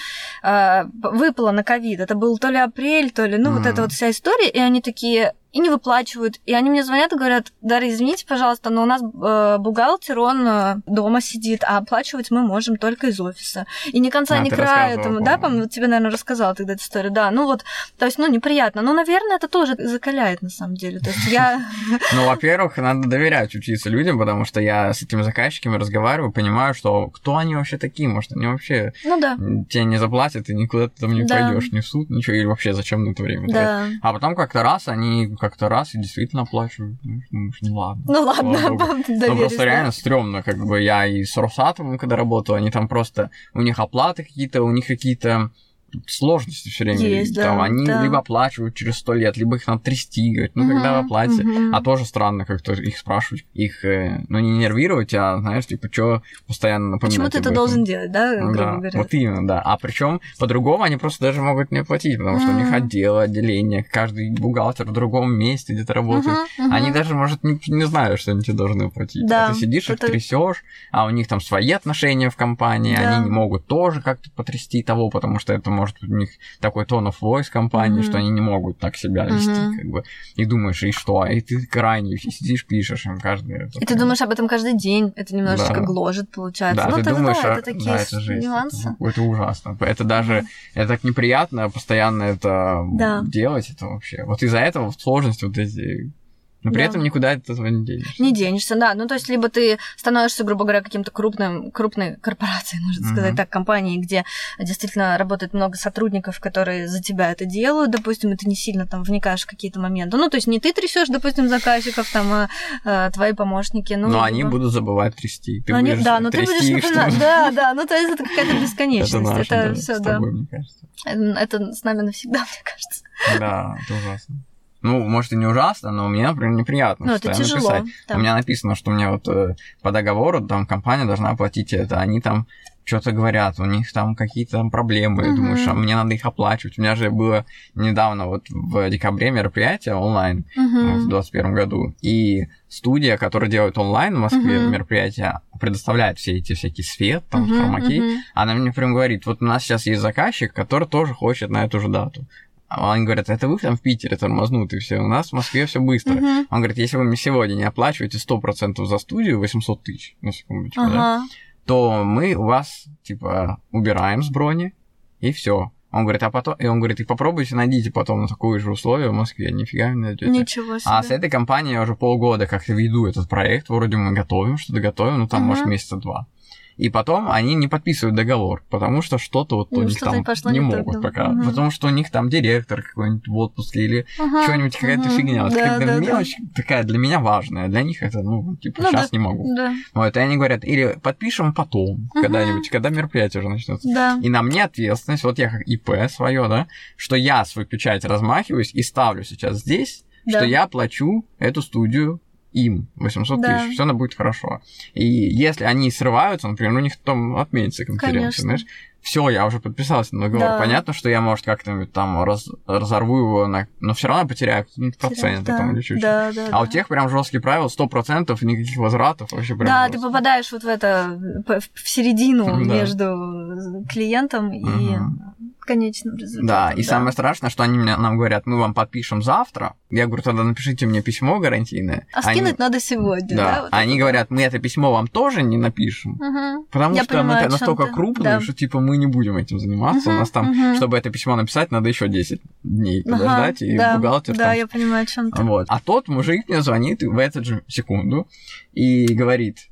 э, выпала на ковид, это был то ли апрель, то ли, ну, mm. вот эта вот вся история, и они такие... и не выплачивают. И они мне звонят и говорят: Дарья, извините, пожалуйста, но у нас э, бухгалтер, он э, дома сидит, а оплачивать мы можем только из офиса. И ни конца, а, ни края этому. Да, по-моему, вот тебе, наверное, рассказала тогда эту историю. Да, ну вот, то есть, ну, неприятно. Но, наверное, это тоже закаляет, на самом деле. То есть я... Ну, во-первых, надо доверять, учиться людям, потому что я с этими заказчиками разговариваю, понимаю, что кто они вообще такие, может, они вообще тебе не заплатят, и никуда ты там не пойдешь, ни в суд, ничего, или вообще зачем на это время тратить. А потом как-то раз они... как-то раз и действительно оплачивают. Ну, ну ладно. Ну ладно, доверюсь. Просто реально стрёмно, как бы я и с Росатомом, когда работал, они там просто... У них оплаты какие-то, у них какие-то сложности все время. Есть, там, да, они да. либо оплачивают через сто лет, либо их надо трясти, говорить, ну, угу, когда вы оплатите. Угу. А тоже странно как-то их спрашивать, их, ну, не нервировать, а, знаешь, типа, что постоянно напоминать. Почему ты это должен делать, да, грубо да, говоря? Вот именно, да. А причем по-другому они просто даже могут не оплатить, потому что у них отдел, отделение, каждый бухгалтер в другом месте где-то работает. Угу, угу. Они даже, может, не, не знают, что они тебе должны оплатить. Да, а ты сидишь, это... их трясёшь, а у них там свои отношения в компании, да, они не могут тоже как-то потрясти того, потому что это может... Может, у них такой tone of voice компании, mm-hmm. что они не могут так себя вести, mm-hmm. как бы. И думаешь, и что? И ты крайне сидишь, пишешь им каждый... И ты думаешь об этом каждый день. Это немножечко да. гложет, получается. Да, ну, ты это, думаешь, да, это такие да, это жесть, нюансы. Это, это ужасно. Это даже... Mm-hmm. Это так неприятно постоянно это да. делать. Это вообще... Вот из-за этого сложности вот эти... Но при да. этом никуда от этого не денешься. Не денешься, да. Ну, то есть, либо ты становишься, грубо говоря, каким-то крупным, крупной корпорацией, можно uh-huh. сказать так, компанией, где действительно работает много сотрудников, которые за тебя это делают, допустим, и ты не сильно там вникаешь в какие-то моменты. Ну, то есть, не ты трясешь, допустим, заказчиков, там, а, а твои помощники. Ну, но либо... они будут забывать трясти. Ты они... будешь да, но трясти, ты будешь, например, что... Да, да, ну, то есть, это какая-то бесконечность. Это, наше, это да, все, с тобой, да. мне кажется. Это с нами навсегда, мне кажется. Да, это ужасно. Ну, может, и не ужасно, но мне, например, неприятно. Ну, это тяжело. Писать. Да. У меня написано, что мне вот э, по договору там компания должна оплатить это. Они там что-то говорят, у них там какие-то там проблемы. Uh-huh. Я думаю, что мне надо их оплачивать. У меня же было недавно вот в декабре мероприятие онлайн uh-huh. в двадцать первом году. И студия, которая делает онлайн в Москве uh-huh. мероприятия, предоставляет все эти всякие свет, там, uh-huh, хромакей. Uh-huh. Она мне прям говорит, вот у нас сейчас есть заказчик, который тоже хочет на эту же дату. Они говорят, это вы там в Питере тормознутые все, у нас в Москве все быстро. Uh-huh. Он говорит, если вы мне сегодня не оплачиваете сто процентов за студию, восемьсот тысяч, на секундочку, uh-huh. да, то мы у вас, типа, убираем с брони, и все. Он говорит, а потом... И он говорит, и попробуйте, найдите потом на такое же условие в Москве, нифига не найдете. Ничего себе. А с этой компанией я уже полгода как-то веду этот проект, вроде мы готовим, что-то готовим, ну там, uh-huh. может, месяца два. И потом они не подписывают договор, потому что что-то вот ну, у них там не, не могут пока. Угу. Потому что у них там директор какой-нибудь в отпуске или ага, что-нибудь, какая-то угу. фигня. Вот да, да, мелочь да. такая для меня важная, для них это, ну, типа, ну, сейчас да, не могу. Да. Вот, и они говорят, или подпишем потом угу. когда-нибудь, когда мероприятие уже начнется. Да. И на мне ответственность, вот я как ИП свое, да, что я свою печать размахиваюсь и ставлю сейчас здесь, да. что я плачу эту студию им восемьсот да. тысяч, все равно будет хорошо. И если они срываются, например, у них там отменится конференция, знаешь, все, я уже подписался на договор. Да. Понятно, что я, может, как-нибудь там раз, разорву его, на... но все равно потеряю какие-нибудь проценты да. там или чуть-чуть. Да, да, а да. у тех прям жесткие правила, сто процентов никаких возвратов вообще прям. Да, жестко. Ты попадаешь вот в это, в середину да. между клиентом и угу. конечным результатом. Да, и да. самое страшное, что они мне, нам говорят, мы вам подпишем завтра. Я говорю, тогда напишите мне письмо гарантийное. А они... скинуть надо сегодня, да? да вот они это. Говорят, мы это письмо вам тоже не напишем, угу. потому я что понимаю, мы настолько крупные, да. что типа мы Мы не будем этим заниматься. Uh-huh, у нас там, uh-huh. чтобы это письмо написать, надо еще десять дней uh-huh, подождать, и да, бухгалтер. Да, там... я понимаю, о чем ты. Вот. А тот мужик мне звонит в эту же секунду и говорит: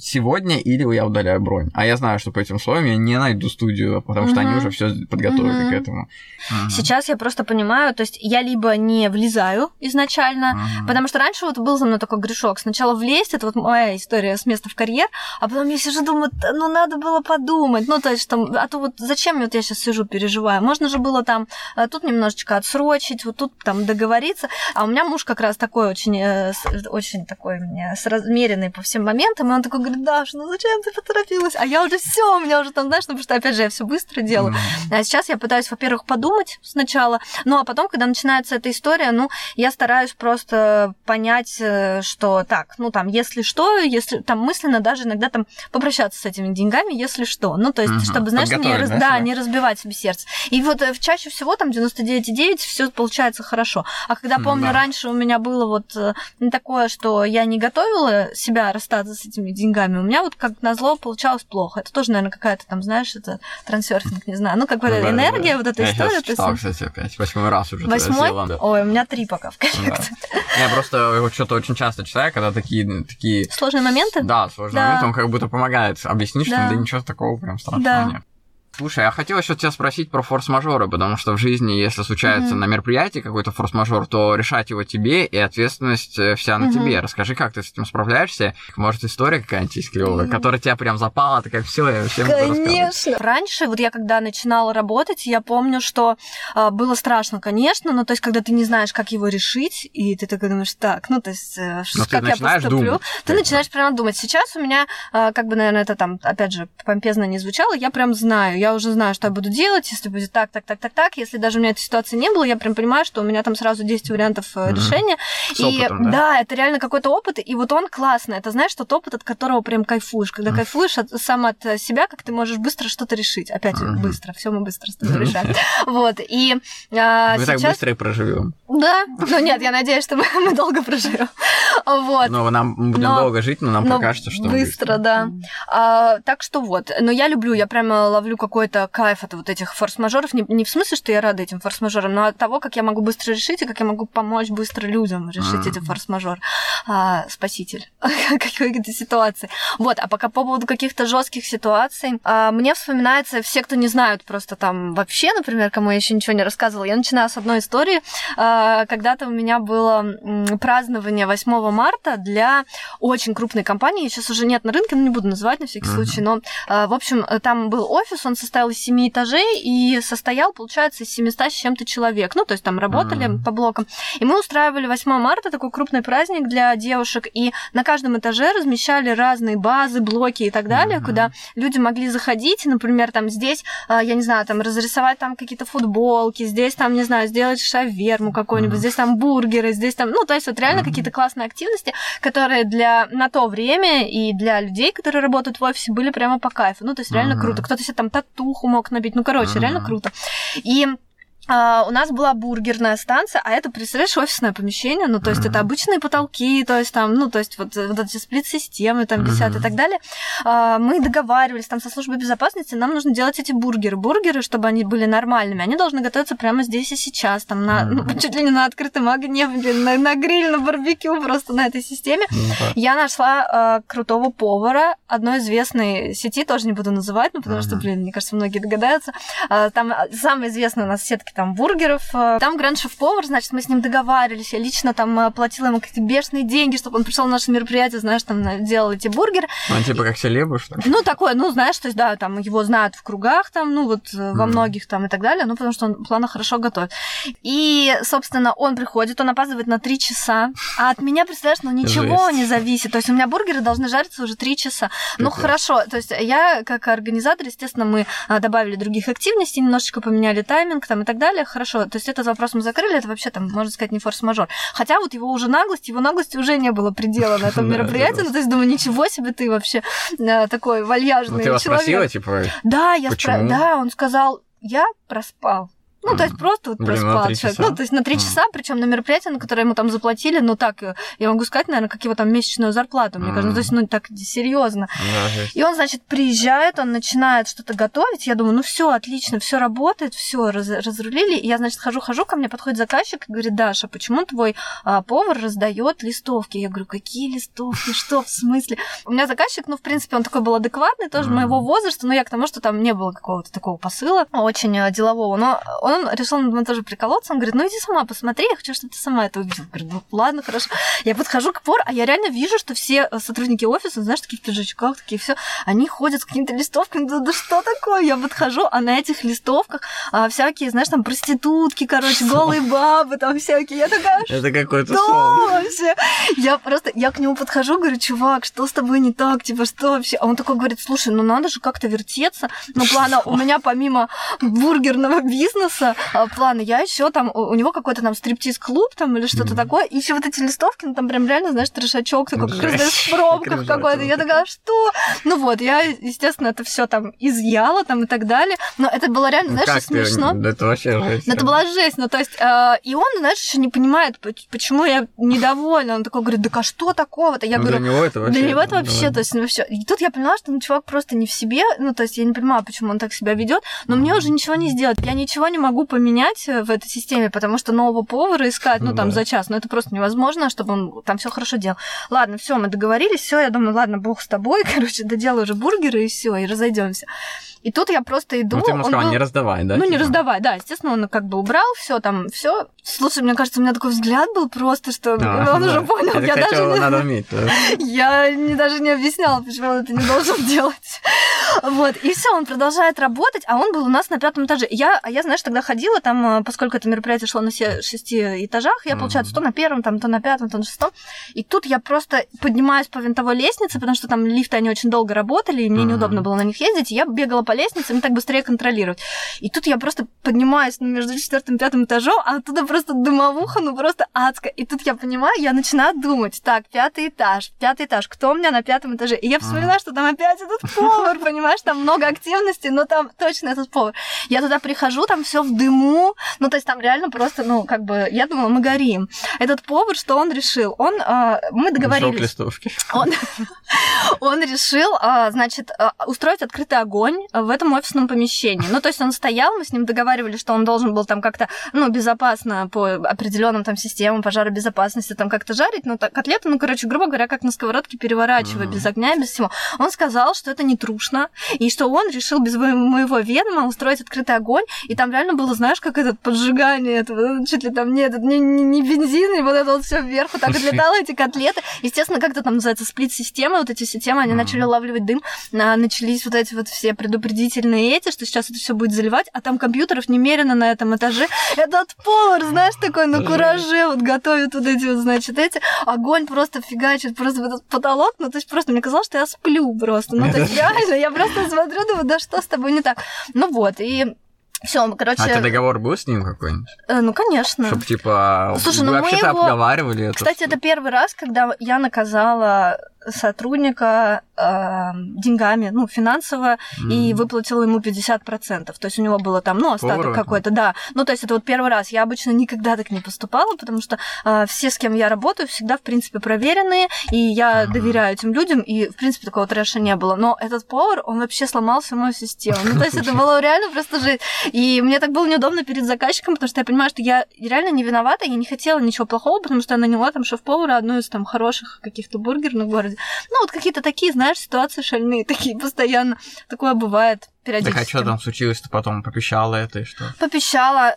сегодня или я удаляю бронь. А я знаю, что по этим условиям я не найду студию, потому uh-huh. что они уже все подготовили uh-huh. к этому. Uh-huh. Сейчас я просто понимаю, то есть я либо не влезаю изначально, uh-huh. потому что раньше вот был за мной такой грешок. Сначала влезть, это вот моя история с места в карьер, а потом я сижу, думаю, ну надо было подумать, ну то есть там, а то вот зачем вот я сейчас сижу, переживаю. Можно же было там тут немножечко отсрочить, вот тут там договориться. А у меня муж как раз такой очень, очень такой соразмеренный по всем моментам, и он такой говорит: Даша, ну зачем ты поторопилась? А я уже все, у меня уже там, знаешь, ну, потому что, опять же, я все быстро делаю. А сейчас я пытаюсь, во-первых, подумать сначала, ну, а потом, когда начинается эта история, ну, я стараюсь просто понять, что так, ну, там, если что, если там мысленно даже иногда там попрощаться с этими деньгами, если что. Ну, то есть, угу, чтобы, знаешь, не, раз, да, да, не разбивать себе сердце. И вот чаще всего там девяносто девять и девять все получается хорошо. А когда, помню, да. раньше у меня было вот такое, что я не готовила себя расстаться с этими деньгами, у меня вот как назло получалось плохо. Это тоже, наверное, какая-то там, знаешь, это трансерфинг, не знаю. Ну, как бы ну, да, энергия, да. вот эта я история. Я читал, есть... кстати, опять. Восьмой раз уже. Восьмой? Да. Ой, у меня три пока в коллекции. Да. Я просто что-то очень часто читаю, когда такие... такие... Сложные моменты? Да, сложные да. моменты. Он как будто помогает объяснить, да. что да ничего такого прям страшного да. нет. Слушай, я хотел еще тебя спросить про форс-мажоры, потому что в жизни, если случается mm-hmm. на мероприятии какой-то форс-мажор, то решать его тебе, и ответственность вся на mm-hmm. тебе. Расскажи, как ты с этим справляешься? Может, история какая-нибудь есть клевая, mm-hmm. которая тебя прям запала, такая, все, я всем это расскажу. Конечно. Раньше, вот я когда начинала работать, я помню, что э, было страшно, конечно, но то есть, когда ты не знаешь, как его решить, и ты такой думаешь, так, ну, то есть, э, как я поступлю, думать, ты это. начинаешь прямо думать. Сейчас у меня, э, как бы, наверное, это там, опять же, помпезно не звучало, я прям знаю, я Я уже знаю, что я буду делать, если будет так, так, так, так, так. Если даже у меня этой ситуации не было, я прям понимаю, что у меня там сразу десять вариантов mm-hmm. решения. С и опытом, да? да, это реально какой-то опыт, и вот он классный. Это, знаешь, тот опыт, от которого прям кайфуешь. Когда mm-hmm. кайфуешь от, сам от себя, как ты можешь быстро что-то решить. Опять mm-hmm. быстро, все мы быстро mm-hmm. решаем. Вот, и а, мы сейчас... так быстро и проживем. Да, ну нет, я надеюсь, что мы, мы долго проживем. Вот. Но нам мы будем но... долго жить, но нам но покажется, что быстро. Быстро, да. А, так что вот, но я люблю, я прямо ловлю какой какой-то кайф от вот этих форс-мажоров. Не, не в смысле, что я рада этим форс-мажорам, но от того, как я могу быстро решить и как я могу помочь быстро людям решить mm-hmm. эти форс-мажоры. А, спаситель какой-то ситуации. Вот, а пока по поводу каких-то жестких ситуаций, а, мне вспоминается, все, кто не знают просто там вообще, например, кому я еще ничего не рассказывала, я начинаю с одной истории. А, когда-то у меня было празднование восьмого марта для очень крупной компании. Сейчас уже нет на рынке, ну не буду называть на всякий mm-hmm. случай, но, а, в общем, там был офис, он состоял из семи этажей и состоял, получается, из семисот с чем-то человек. Ну, то есть там работали mm-hmm. по блокам. И мы устраивали восьмого марта такой крупный праздник для девушек, и на каждом этаже размещали разные базы, блоки и так далее, mm-hmm. куда люди могли заходить, например, там здесь, я не знаю, там разрисовать там какие-то футболки, здесь там, не знаю, сделать шаверму какую-нибудь, mm-hmm. здесь там бургеры, здесь там, ну, то есть вот реально mm-hmm. какие-то классные активности, которые для на то время и для людей, которые работают в офисе, были прямо по кайфу. Ну, то есть реально mm-hmm. круто. Кто-то себе там туху мог набить. Ну, короче, mm-hmm. реально круто. И Uh, у нас была бургерная станция, а это, представляешь, офисное помещение, ну, то есть mm-hmm. это обычные потолки, то есть там, ну, то есть вот, вот эти сплит-системы там висят mm-hmm. и так далее. Uh, мы договаривались там со службой безопасности, нам нужно делать эти бургеры. Бургеры, чтобы они были нормальными, они должны готовиться прямо здесь и сейчас, там, на, mm-hmm. ну, чуть ли не на открытом огне, блин, на, на гриль, на барбекю, просто на этой системе. Mm-hmm. Я нашла uh, крутого повара одной известной сети, тоже не буду называть, ну, потому mm-hmm. что, блин, мне кажется, многие догадаются. Uh, там самая известная у нас сетка там бургеров. Там гранд-шеф-повар, значит, мы с ним договаривались. Я лично там платила ему какие-то бешеные деньги, чтобы он пришел на наше мероприятие, знаешь, там делал эти бургеры. Он типа как селебу, что ли? Ну, такое, ну, знаешь, то есть, да, там его знают в кругах, там, ну, вот mm-hmm. во многих там и так далее, ну, потому что он плана хорошо готовит. И, собственно, он приходит, он опаздывает на три часа, а от меня, представляешь, ну, ничего не зависит. То есть у меня бургеры должны жариться уже три часа. Ну, хорошо. То есть я, как организатор, естественно, мы добавили других активностей, немножечко поменяли тайминг там и так далее. Хорошо, то есть этот вопрос мы закрыли, это вообще там, можно сказать, не форс-мажор. Хотя вот его уже наглость, его наглости уже не было предела на этом мероприятии, ну, то есть, думаю, ничего себе ты вообще такой вальяжный человек. Ты его спросила, типа, да, я спросила, да, он сказал, я проспал. Ну, то есть просто вот проспал человек. Ну, то есть на три часа, причем на мероприятие, на которое ему там заплатили, ну так, я могу сказать, наверное, как его там месячную зарплату, мне кажется, ну, то есть, ну, так серьезно. И он, значит, приезжает, он начинает что-то готовить, я думаю, ну все, отлично, все работает, все разрулили, и я, значит, хожу-хожу, ко мне подходит заказчик и говорит: Даша, почему твой повар раздает листовки? Я говорю, какие листовки, что, в смысле? У меня заказчик, ну, в принципе, он такой был адекватный, тоже моего возраста, но я к тому, что там не было какого-то такого посыла очень делового, но он потом решил над мной тоже приколоться. Он говорит, ну иди сама посмотри, я хочу, чтобы ты сама это увидела. Я говорю, ну ладно, хорошо. Я подхожу к пор, а я реально вижу, что все сотрудники офиса, знаешь, такие в пиджачках, такие все, они ходят с какими-то листовками, да, да что такое? Я подхожу, а на этих листовках а, всякие, знаешь, там проститутки, короче, что? Голые бабы там всякие. Я такая, что это какой-то сон вообще? Я просто, я к нему подхожу, говорю, чувак, что с тобой не так, типа, что вообще? А он такой говорит, слушай, ну надо же как-то вертеться. Ну, плана, у меня помимо бургерного бизнеса, планы, я еще там, у него какой-то там стриптиз-клуб там или что-то mm-hmm. такое, и еще вот эти листовки, ну там прям реально, знаешь, трешачок такой, как раз в пробках какой-то. Я такая, что? Ну вот, я, естественно, это все там изъяла там и так далее, но это было реально, знаешь, как смешно. Ты? Это вообще жесть. Но это была жесть, ну то есть, э, и он, знаешь, еще не понимает, почему я недовольна. Он такой говорит, да а что такого-то? Я ну, говорю, для него это вообще, для него это вообще то есть, ну все. И тут я поняла, что ну, чувак просто не в себе, ну то есть я не понимаю, почему он так себя ведет, но mm-hmm. мне уже ничего не сделать. Я ничего не могу поменять в этой системе, потому что нового повара искать, ну, ну там да. за час, ну это просто невозможно, чтобы он там все хорошо делал. Ладно, все, мы договорились, все, я думаю, ладно, бог с тобой, короче, доделаю уже бургеры и все, и разойдемся. И тут я просто иду. Ну, ты ему сказала, был... не раздавай, да? Ну, типа? Не раздавай, да. Естественно, он как бы убрал, все там, все. Слушай, мне кажется, у меня такой взгляд был просто, что а, он да. уже понял. Это, я кстати, даже не... надо уметь. Да? Я не, даже не объясняла, почему он это не должен делать. Вот. И все, он продолжает работать, а он был у нас на пятом этаже. Я, я знаешь, тогда ходила, там, поскольку это мероприятие шло на все шести этажах, я, получается, то на первом, там, то на пятом, то на шестом. И тут я просто поднимаюсь по винтовой лестнице, потому что там лифты, они очень долго работали, и мне неудобно было на них ездить, и я бегала по лестнице, мне так быстрее контролировать. И тут я просто поднимаюсь между четвертым и пятым этажом, а оттуда просто дымовуха, ну просто адская. И тут я понимаю, я начинаю думать, так, пятый этаж, пятый этаж, кто у меня на пятом этаже? И я вспоминаю, что там опять этот повар, понимаешь, там много активности, но там точно этот повар. Я туда прихожу, там все в дыму, ну то есть там реально просто, ну как бы, я думала, мы горим. Этот повар, что он решил? Он, мы договорились. Он решил, значит, устроить открытый огонь в этом офисном помещении. Ну, то есть он стоял, мы с ним договаривались, что он должен был там как-то, ну, безопасно по определенным там системам пожаробезопасности там как-то жарить, ну, так, котлету, ну, короче, грубо говоря, как на сковородке переворачивая, mm-hmm. без огня, без всего. Он сказал, что это не трушно, и что он решил без моего ведома устроить открытый огонь, и там реально было, знаешь, как это поджигание, это, чуть ли там нет, не, не, не бензин, и вот это вот все вверху так отлетало, эти котлеты. Естественно, как-то там называется сплит-системы, вот эти системы, они mm-hmm. начали лавливать дым, начались вот эти вот все предупреждения, предупредительные эти, что сейчас это все будет заливать, а там компьютеров немерено на этом этаже. Этот повар, знаешь, такой на кураже, вот готовит вот эти вот, значит, эти. Огонь просто фигачит, просто в этот потолок, ну, то есть просто мне казалось, что я сплю просто. Ну, то есть реально, я просто смотрю, думаю, да что с тобой не так? Ну вот, и... Все, короче... А у тебя договор был с ним какой-нибудь? Э, ну, конечно. Чтобы, типа, Слушай, ну, вообще-то мы его... обговаривали это. Кстати, это первый раз, когда я наказала сотрудника э, деньгами, ну, финансово, mm. и выплатила ему пятьдесят процентов. То есть у него было там, ну, остаток Поворота. Какой-то, да. Ну, то есть это вот первый раз. Я обычно никогда так не поступала, потому что э, все, с кем я работаю, всегда, в принципе, проверенные, и я mm. доверяю этим людям, и, в принципе, такого трэша не было. Но этот повар, он вообще сломал всю мою систему. Ну, то есть это было реально просто жесть. И мне так было неудобно перед заказчиком, потому что я понимаю, что я реально не виновата, я не хотела ничего плохого, потому что я наняла там шеф-повара, одну из там хороших каких-то бургерных в городе. Ну, вот какие-то такие, знаешь, ситуации шальные, такие постоянно. Такое бывает. Так а что там случилось-то потом? Попищала это и что? Попищала.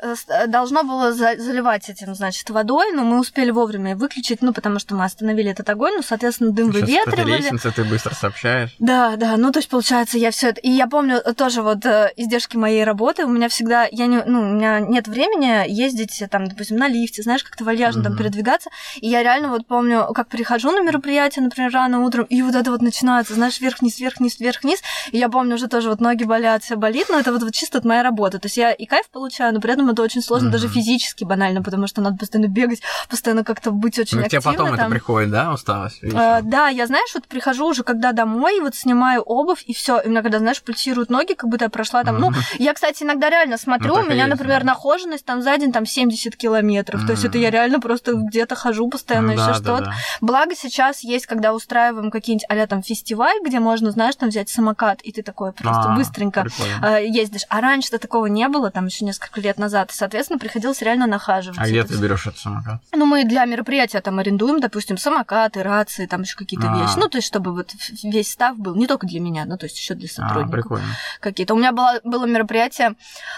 Должно было заливать этим, значит, водой, но мы успели вовремя выключить, ну, потому что мы остановили этот огонь, ну, соответственно, дым сейчас выветривали. Сейчас лестница, ты быстро сообщаешь. Да, да, ну, то есть, получается, я все это... И я помню тоже вот издержки моей работы. У меня всегда... Я не... Ну, у меня нет времени ездить, там, допустим, на лифте, знаешь, как-то вальяжно mm-hmm. там передвигаться. И я реально вот помню, как прихожу на мероприятие, например, рано утром, и вот это вот начинается, знаешь, вверх-вниз, вверх-вниз, вверх-вниз. И я помню уже тоже вот ноги болят, все болит, но это вот, вот чисто от моей работы. То есть я и кайф получаю, но при этом это очень сложно, mm-hmm. даже физически банально, потому что надо постоянно бегать, постоянно как-то быть очень ну, активной. Ну, тебе потом там. Это приходит, да, усталость? А, да, я, знаешь, вот прихожу уже, когда домой, вот снимаю обувь, и все, и у меня, когда, знаешь, пульсируют ноги, как будто я прошла там, mm-hmm. ну, я, кстати, иногда реально смотрю, ну, у меня, есть, например, да. нахоженность там за день там семьдесят километров, mm-hmm. то есть это я реально просто где-то хожу постоянно, mm-hmm. еще да, что-то. Да, да. Благо сейчас есть, когда устраиваем какие-нибудь а-ля там фестиваль, где можно, знаешь, там взять самокат, и ты такой просто быстро быстренько э, ездишь. А раньше-то такого не было, там еще несколько лет назад, и, соответственно, приходилось реально нахаживать. А где ты берешь этот самокат? Ну, мы для мероприятия там арендуем, допустим, самокаты, рации, там еще какие-то а-а-а. вещи. Ну, то есть, чтобы вот весь став был, не только для меня, ну, то есть еще для сотрудников. А, какие-то. У меня было, было мероприятие,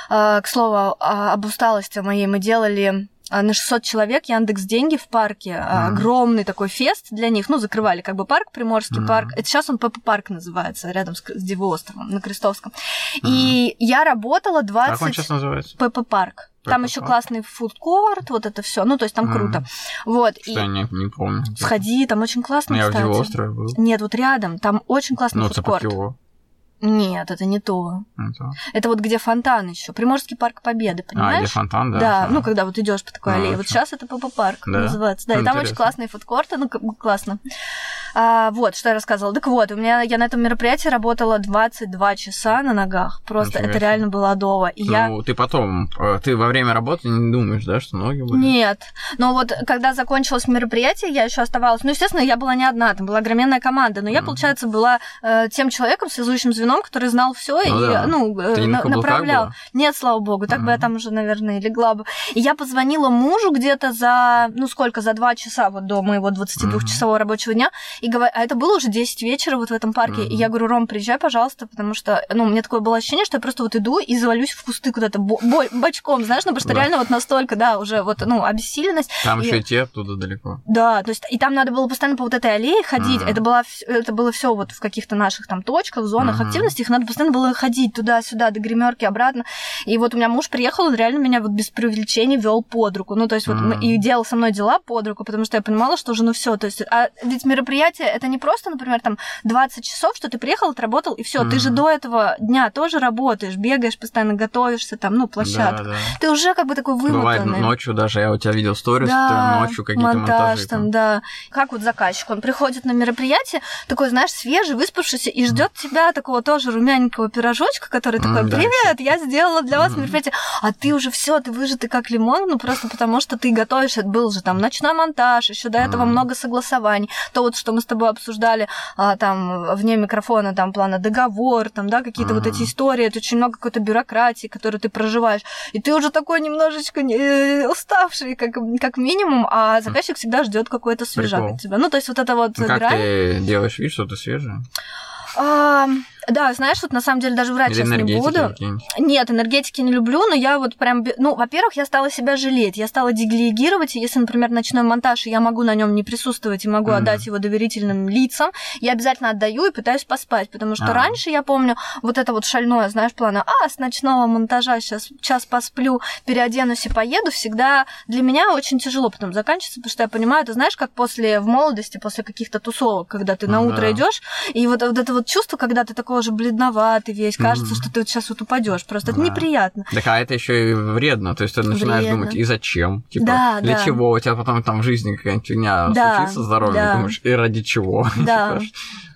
э, к слову, об усталости моей, мы делали... на шестьсот человек Яндекс.Деньги в парке. Mm. Огромный такой фест для них. Ну, закрывали как бы парк, Приморский mm. парк. Это сейчас он ПП-парк называется, рядом с, с Дивоостровом, на Крестовском. Mm. И я работала двадцать... Как он сейчас называется? ПП-парк. Там еще классный фудкорт, вот это все. Ну, то есть там mm. круто. Вот. Что и... я не, не помню. Сходи, там очень классно, я кстати. Я в Дивоострове был. Нет, вот рядом. Там очень классный Но фудкорт. Цепотило. Нет, это не то. Это, это вот где фонтан еще. Приморский парк Победы, понимаешь? А, где фонтан, да. Да, да. Ну, когда вот идешь по такой а, аллее. Вот сейчас это ПП-парк да. называется. Да, ну, и там интересно. Очень классные фудкорты, ну, классно. А, вот, что я рассказывала. Так вот, у меня я на этом мероприятии работала двадцать два часа на ногах. Просто Интересно. Это реально было адово. И ну, я... ты потом, ты во время работы не думаешь, да, что ноги были? Нет. Но вот, когда закончилось мероприятие, я еще оставалась. Ну, естественно, я была не одна, там была огроменная команда. Но я, mm. получается, была э, тем человеком, связующим звеном, который знал все ну, и да. ну, на направлял. Нет, слава богу, так mm-hmm. бы я там уже, наверное, легла бы. И я позвонила мужу где-то за, ну сколько, за два часа вот до моего двадцатидвухчасового mm-hmm. рабочего дня, и говорю, а это было уже десять вечера вот в этом парке, mm-hmm. и я говорю, Ром, приезжай, пожалуйста, потому что, ну, у меня такое было ощущение, что я просто вот иду и завалюсь в кусты куда-то бо- бо- бочком, знаешь, ну, потому что да. реально вот настолько, да, уже вот, ну, обессиленность. Там и... еще идти оттуда далеко. Да, то есть, и там надо было постоянно по вот этой аллее ходить, mm-hmm. это, было, это было все вот в каких-то наших там точках, зонах, mm-hmm. их надо постоянно было ходить туда-сюда, до гримерки, обратно. И вот у меня муж приехал, он реально меня вот без преувеличения вел под руку. Ну, то есть, mm-hmm. вот и делал со мной дела под руку, потому что я понимала, что уже ну все. То есть, а ведь мероприятие это не просто, например, там двадцать часов, что ты приехал, отработал, и все. Mm-hmm. Ты же до этого дня тоже работаешь, бегаешь, постоянно готовишься, там, ну, площадка. Да, да. Ты уже как бы такой вымотанный. Бывает ночью даже, я у тебя видел сторис, да, ты ночью какие-то монтаж, монтажи. Там, там, да. Как вот заказчик, он приходит на мероприятие, такой, знаешь, свежий, выспавшийся, и ждет mm-hmm. тебя такого тоже румяненького пирожочка, который mm, такой, привет, да, я сделала для mm-hmm. вас мероприятие. А ты уже все, ты выжатый как лимон, ну просто потому, что ты готовишь, это был же там ночной монтаж, еще до этого mm. много согласований. То вот, что мы с тобой обсуждали а, там вне микрофона, там плана договор, там, да, какие-то mm-hmm. вот эти истории, это очень много какой-то бюрократии, которую ты проживаешь. И ты уже такой немножечко э, уставший, как, как минимум, а заказчик mm. всегда ждет какой-то свежак Прикол. От тебя. Ну, то есть вот это вот... Ну, как грань... ты делаешь вид, что ты свежий? А, да, знаешь, вот на самом деле даже врать Или сейчас не буду. Какие-нибудь. Нет, энергетики не люблю, но я вот прям... Ну, во-первых, я стала себя жалеть, я стала делегировать. Если, например, ночной монтаж, и я могу на нем не присутствовать и могу mm-hmm. отдать его доверительным лицам, я обязательно отдаю и пытаюсь поспать, потому что mm-hmm. раньше, я помню, вот это вот шальное, знаешь, плана, а, с ночного монтажа сейчас час посплю, переоденусь и поеду, всегда для меня очень тяжело потом заканчивается, потому что я понимаю, ты знаешь, как после, в молодости, после каких-то тусовок, когда ты mm-hmm. на утро идешь, и вот, вот это вот чувство, когда ты такой уже бледноватый весь, кажется, mm-hmm. что ты вот сейчас вот упадешь, просто да. это неприятно. Так, а это еще и вредно, то есть ты начинаешь вредно. думать, и зачем? Типа, да, для да. чего? У тебя потом там в жизни какая-нибудь фигня да, случится, здоровье, да. думаешь, и ради чего? Да.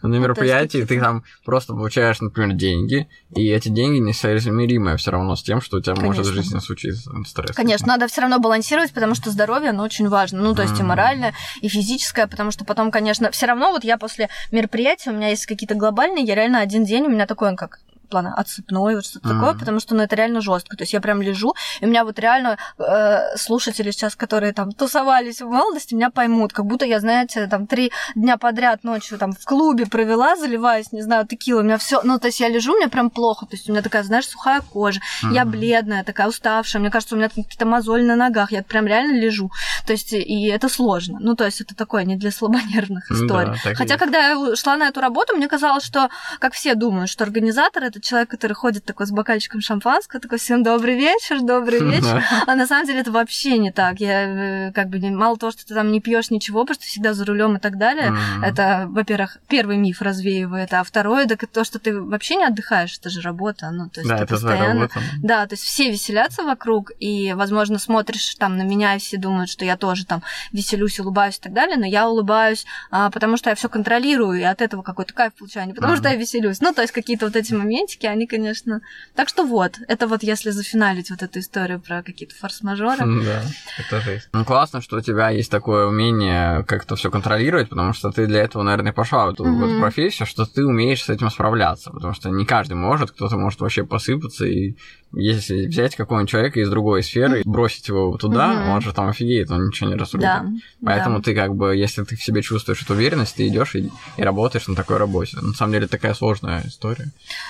На мероприятии ты там просто получаешь, например, деньги, и эти деньги несоизмеримые все равно с тем, что у тебя Конечно. может в жизни случиться стресс. Конечно, да. надо все равно балансировать, потому что здоровье, оно очень важно, ну, то есть mm-hmm. и моральное, и физическое, потому что потом, конечно, все равно вот я после мероприятия, у меня есть какие-то глобальные, я реально один день, у меня такой он как... плана отсыпной, вот что-то mm-hmm. такое, потому что ну, это реально жестко. То есть я прям лежу, и у меня вот реально э, слушатели сейчас, которые там тусовались в молодости, меня поймут, как будто я, знаете, там три дня подряд ночью там в клубе провела, заливаясь, не знаю, текила, у меня все, ну, то есть я лежу, мне прям плохо, то есть у меня такая, знаешь, сухая кожа, mm-hmm. я бледная, такая уставшая, мне кажется, у меня какие-то мозоли на ногах, я прям реально лежу, то есть и это сложно. Ну, то есть это такое не для слабонервных историй. Mm-hmm, Хотя, есть. когда я шла на эту работу, мне казалось, что, как все думают, что организатор это человек, который ходит такой с бокальчиком шампанского, такой, всем добрый вечер, добрый вечер. А на самом деле это вообще не так. Я как бы, мало того, что ты там не пьешь ничего, просто всегда за рулем и так далее. Mm-hmm. Это, во-первых, первый миф развеивает, а второе, так то, что ты вообще не отдыхаешь, это же работа. Ну, то есть да, это постоянно... Да, то есть все веселятся вокруг, и, возможно, смотришь там на меня, и все думают, что я тоже там веселюсь, улыбаюсь и так далее, но я улыбаюсь, а, потому что я все контролирую, и от этого какой-то кайф получаю, не потому mm-hmm. что я веселюсь. Ну, то есть какие-то вот эти моменты, моментики, они, конечно... Так что вот, это вот если зафиналить вот эту историю про какие-то форс-мажоры. Да, это жесть. Ну, классно, что у тебя есть такое умение как-то все контролировать, потому что ты для этого, наверное, пошла в эту mm-hmm. профессию, что ты умеешь с этим справляться, потому что не каждый может, кто-то может вообще посыпаться, и если взять какого-нибудь человека из другой сферы и бросить его туда, mm-hmm. он же там офигеет, он ничего не разрубит. Да, Поэтому да. ты как бы, если ты в себе чувствуешь эту уверенность, ты идешь и, и работаешь на такой работе. На самом деле такая сложная история.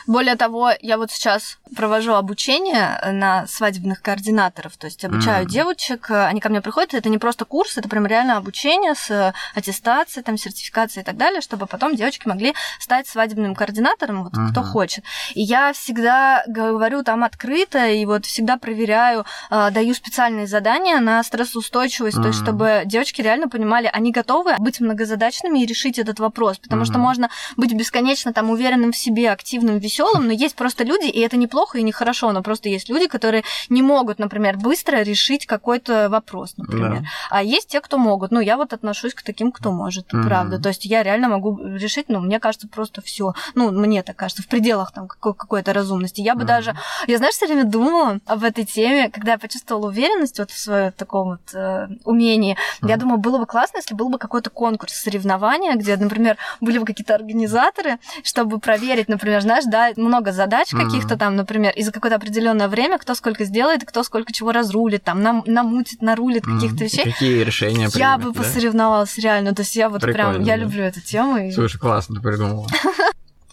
Более того, я вот сейчас провожу обучение на свадебных координаторов, то есть обучаю mm. девочек, они ко мне приходят, это не просто курс, это прям реально обучение с аттестацией, там, сертификацией и так далее, чтобы потом девочки могли стать свадебным координатором, вот uh-huh. кто хочет. И я всегда говорю там открыто, и вот всегда проверяю, даю специальные задания на стрессоустойчивость, uh-huh. то есть чтобы девочки реально понимали, они готовы быть многозадачными и решить этот вопрос, потому uh-huh. что можно быть бесконечно там уверенным в себе, активным, веселым, но есть просто люди, и это неплохо и нехорошо, но просто есть люди, которые не могут, например, быстро решить какой-то вопрос, например. Yeah. А есть те, кто могут. Ну, я вот отношусь к таким, кто может, uh-huh. правда. То есть я реально могу решить, ну, мне кажется, просто все. Ну, мне так кажется, в пределах там какой-то разумности. Я бы mm-hmm. даже... Я, знаешь, все время думала об этой теме, когда я почувствовала уверенность вот в своем таком вот э, умении. Mm-hmm. Я думаю, было бы классно, если был бы какой-то конкурс, соревнования, где, например, были бы какие-то организаторы, чтобы проверить, например, знаешь, да, много задач mm-hmm. каких-то там, например, и за какое-то определенное время кто сколько сделает, кто сколько чего разрулит, там, нам, намутит, нарулит mm-hmm. каких-то вещей. Какие решения принимать, Я бы да? посоревновалась реально. То есть я вот Прикольно, прям... Я да. люблю эту тему. И... Слушай, классно ты придумала.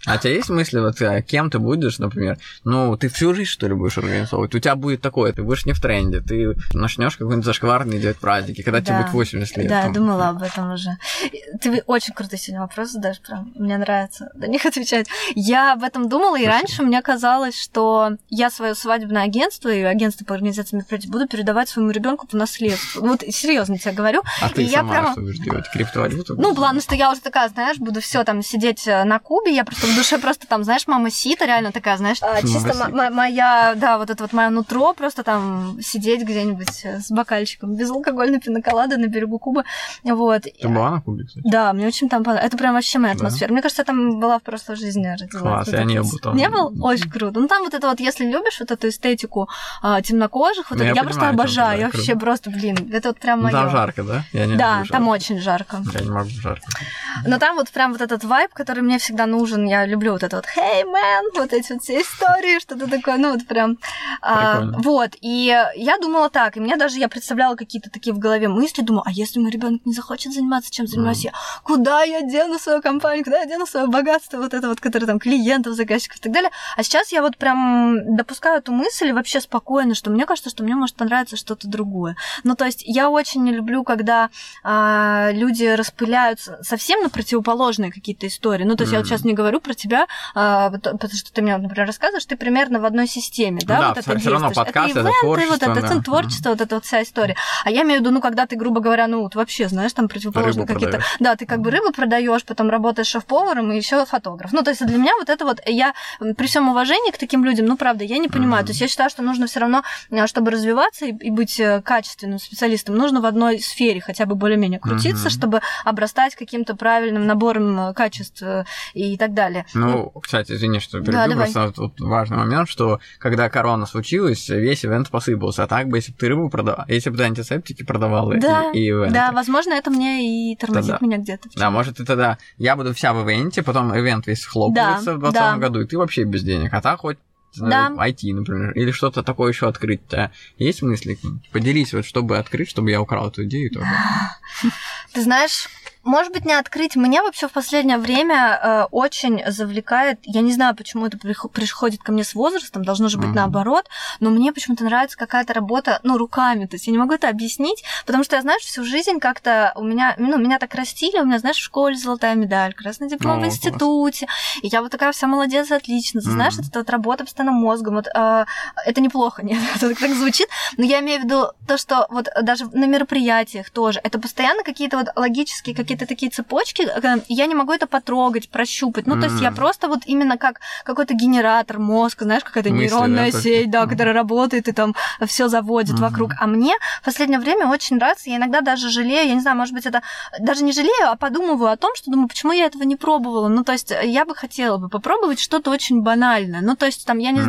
А у тебя есть мысли, вот, кем ты будешь, например? Ну, ты всю жизнь, что ли, будешь организовывать? У тебя будет такое, ты будешь не в тренде, ты начнешь какой-нибудь зашкварный делать праздники, когда да. тебе будет восемьдесят лет. Да, там. Думала об этом уже. Ты очень крутой сегодня вопрос задашь, прям, мне нравится на них отвечать. Я об этом думала, и Спасибо. Раньше мне казалось, что я свое свадебное агентство и агентство по организации мероприятий буду передавать своему ребенку по наследству. Вот, серьезно тебе говорю. А и ты я сама прямо... что будешь делать? Криптовалюту? Ну, ладно, что я уже такая, знаешь, буду все там сидеть на Кубе, я просто в душе просто там, знаешь, мама сита, реально такая, знаешь, мама чисто м- м- моя, да, вот это вот мое нутро, просто там сидеть где-нибудь с бокальчиком безалкогольной пиноколады на берегу Кубы, вот. Ты была на Кубе, кстати? Да, мне очень там понравилось. Это прям вообще моя атмосфера. Да. Мне кажется, я там была в прошлой жизни. Класс, я не был там. Не был? Очень круто. Ну, там вот это вот, если любишь вот эту эстетику а, темнокожих, вот ну, это, я, я понимаю, просто обожаю, я вообще круто. Просто, блин, это вот прям моё. Ну, там жарко, да? Я не да, там жарко. Очень жарко. Я не могу жарко. Но там вот прям вот этот вайб, который мне всегда нужен, я люблю вот это вот «Hey, man!» вот эти вот все истории, что-то такое, ну вот прям. А, вот, и я думала так, и мне даже, я представляла какие-то такие в голове мысли, думаю, а если мой ребенок не захочет заниматься, чем занимаюсь mm. я? Куда я дену свою компанию, куда я дену свое богатство, вот это вот, которое там клиентов, заказчиков и так далее. А сейчас я вот прям допускаю эту мысль вообще спокойно, что мне кажется, что мне может понравиться что-то другое. Ну то есть я очень не люблю, когда а, люди распыляются совсем на противоположные какие-то истории. Ну то есть mm. я вот сейчас не говорю про тебя, потому что ты мне, например, рассказываешь, ты примерно в одной системе, да, да вот это все равно подкаст, это ивенты, вот это да. творчество, mm-hmm. вот эта вот вся история. А я имею в виду, ну, когда ты, грубо говоря, ну, вот вообще, знаешь, там противоположные рыбу какие-то... Продаёшь. Да, ты как бы рыбу продаешь, потом работаешь шеф-поваром и еще фотограф. Ну, то есть для меня вот это вот, я при всем уважении к таким людям, ну, правда, я не понимаю. Mm-hmm. То есть я считаю, что нужно все равно, чтобы развиваться и, и быть качественным специалистом, нужно в одной сфере хотя бы более-менее крутиться, mm-hmm. чтобы обрастать каким-то правильным набором качеств и так далее. Ну, кстати, извини, что перебью, да, просто тут важный момент, что когда корона случилась, весь ивент посыпался, а так бы, если бы ты рыбу продавал, если бы ты антисептики продавала да, и, и ивенты. Да, возможно, это мне и тормозит тогда. Меня где-то. Да, может, и тогда я буду вся в ивенте, потом ивент весь схлопывается да, в двадцатом да. году, и ты вообще без денег, а так хоть да. ай ти, например, или что-то такое еще открыть. А есть мысли? Поделись, вот, чтобы открыть, чтобы я украл эту идею тоже. Ты знаешь... Может быть, не открыть. Меня вообще в последнее время э, очень завлекает, я не знаю, почему это приходит ко мне с возрастом, должно же быть mm-hmm. наоборот, но мне почему-то нравится какая-то работа, ну, руками, то есть я не могу это объяснить, потому что я, знаешь, всю жизнь как-то у меня, ну, меня так растили, у меня, знаешь, в школе золотая медаль, красный диплом oh, в институте, класс. И я вот такая вся молодец, отлично, mm-hmm. знаешь, это вот работа постоянно мозгом, вот э, это неплохо, нет, это так звучит, но я имею в виду то, что вот даже на мероприятиях тоже, это постоянно какие-то вот логические, какие-то какие-то такие цепочки, я не могу это потрогать, прощупать. Ну, mm. то есть я просто вот именно как какой-то генератор, мозг, знаешь, какая-то мысли, нейронная да, сеть, да, mm. которая работает и там все заводит mm-hmm. вокруг. А мне в последнее время очень нравится, я иногда даже жалею, я не знаю, может быть, это даже не жалею, а подумываю о том, что думаю, почему я этого не пробовала. Ну, то есть я бы хотела бы попробовать что-то очень банальное. Ну, то есть там, я не mm-hmm.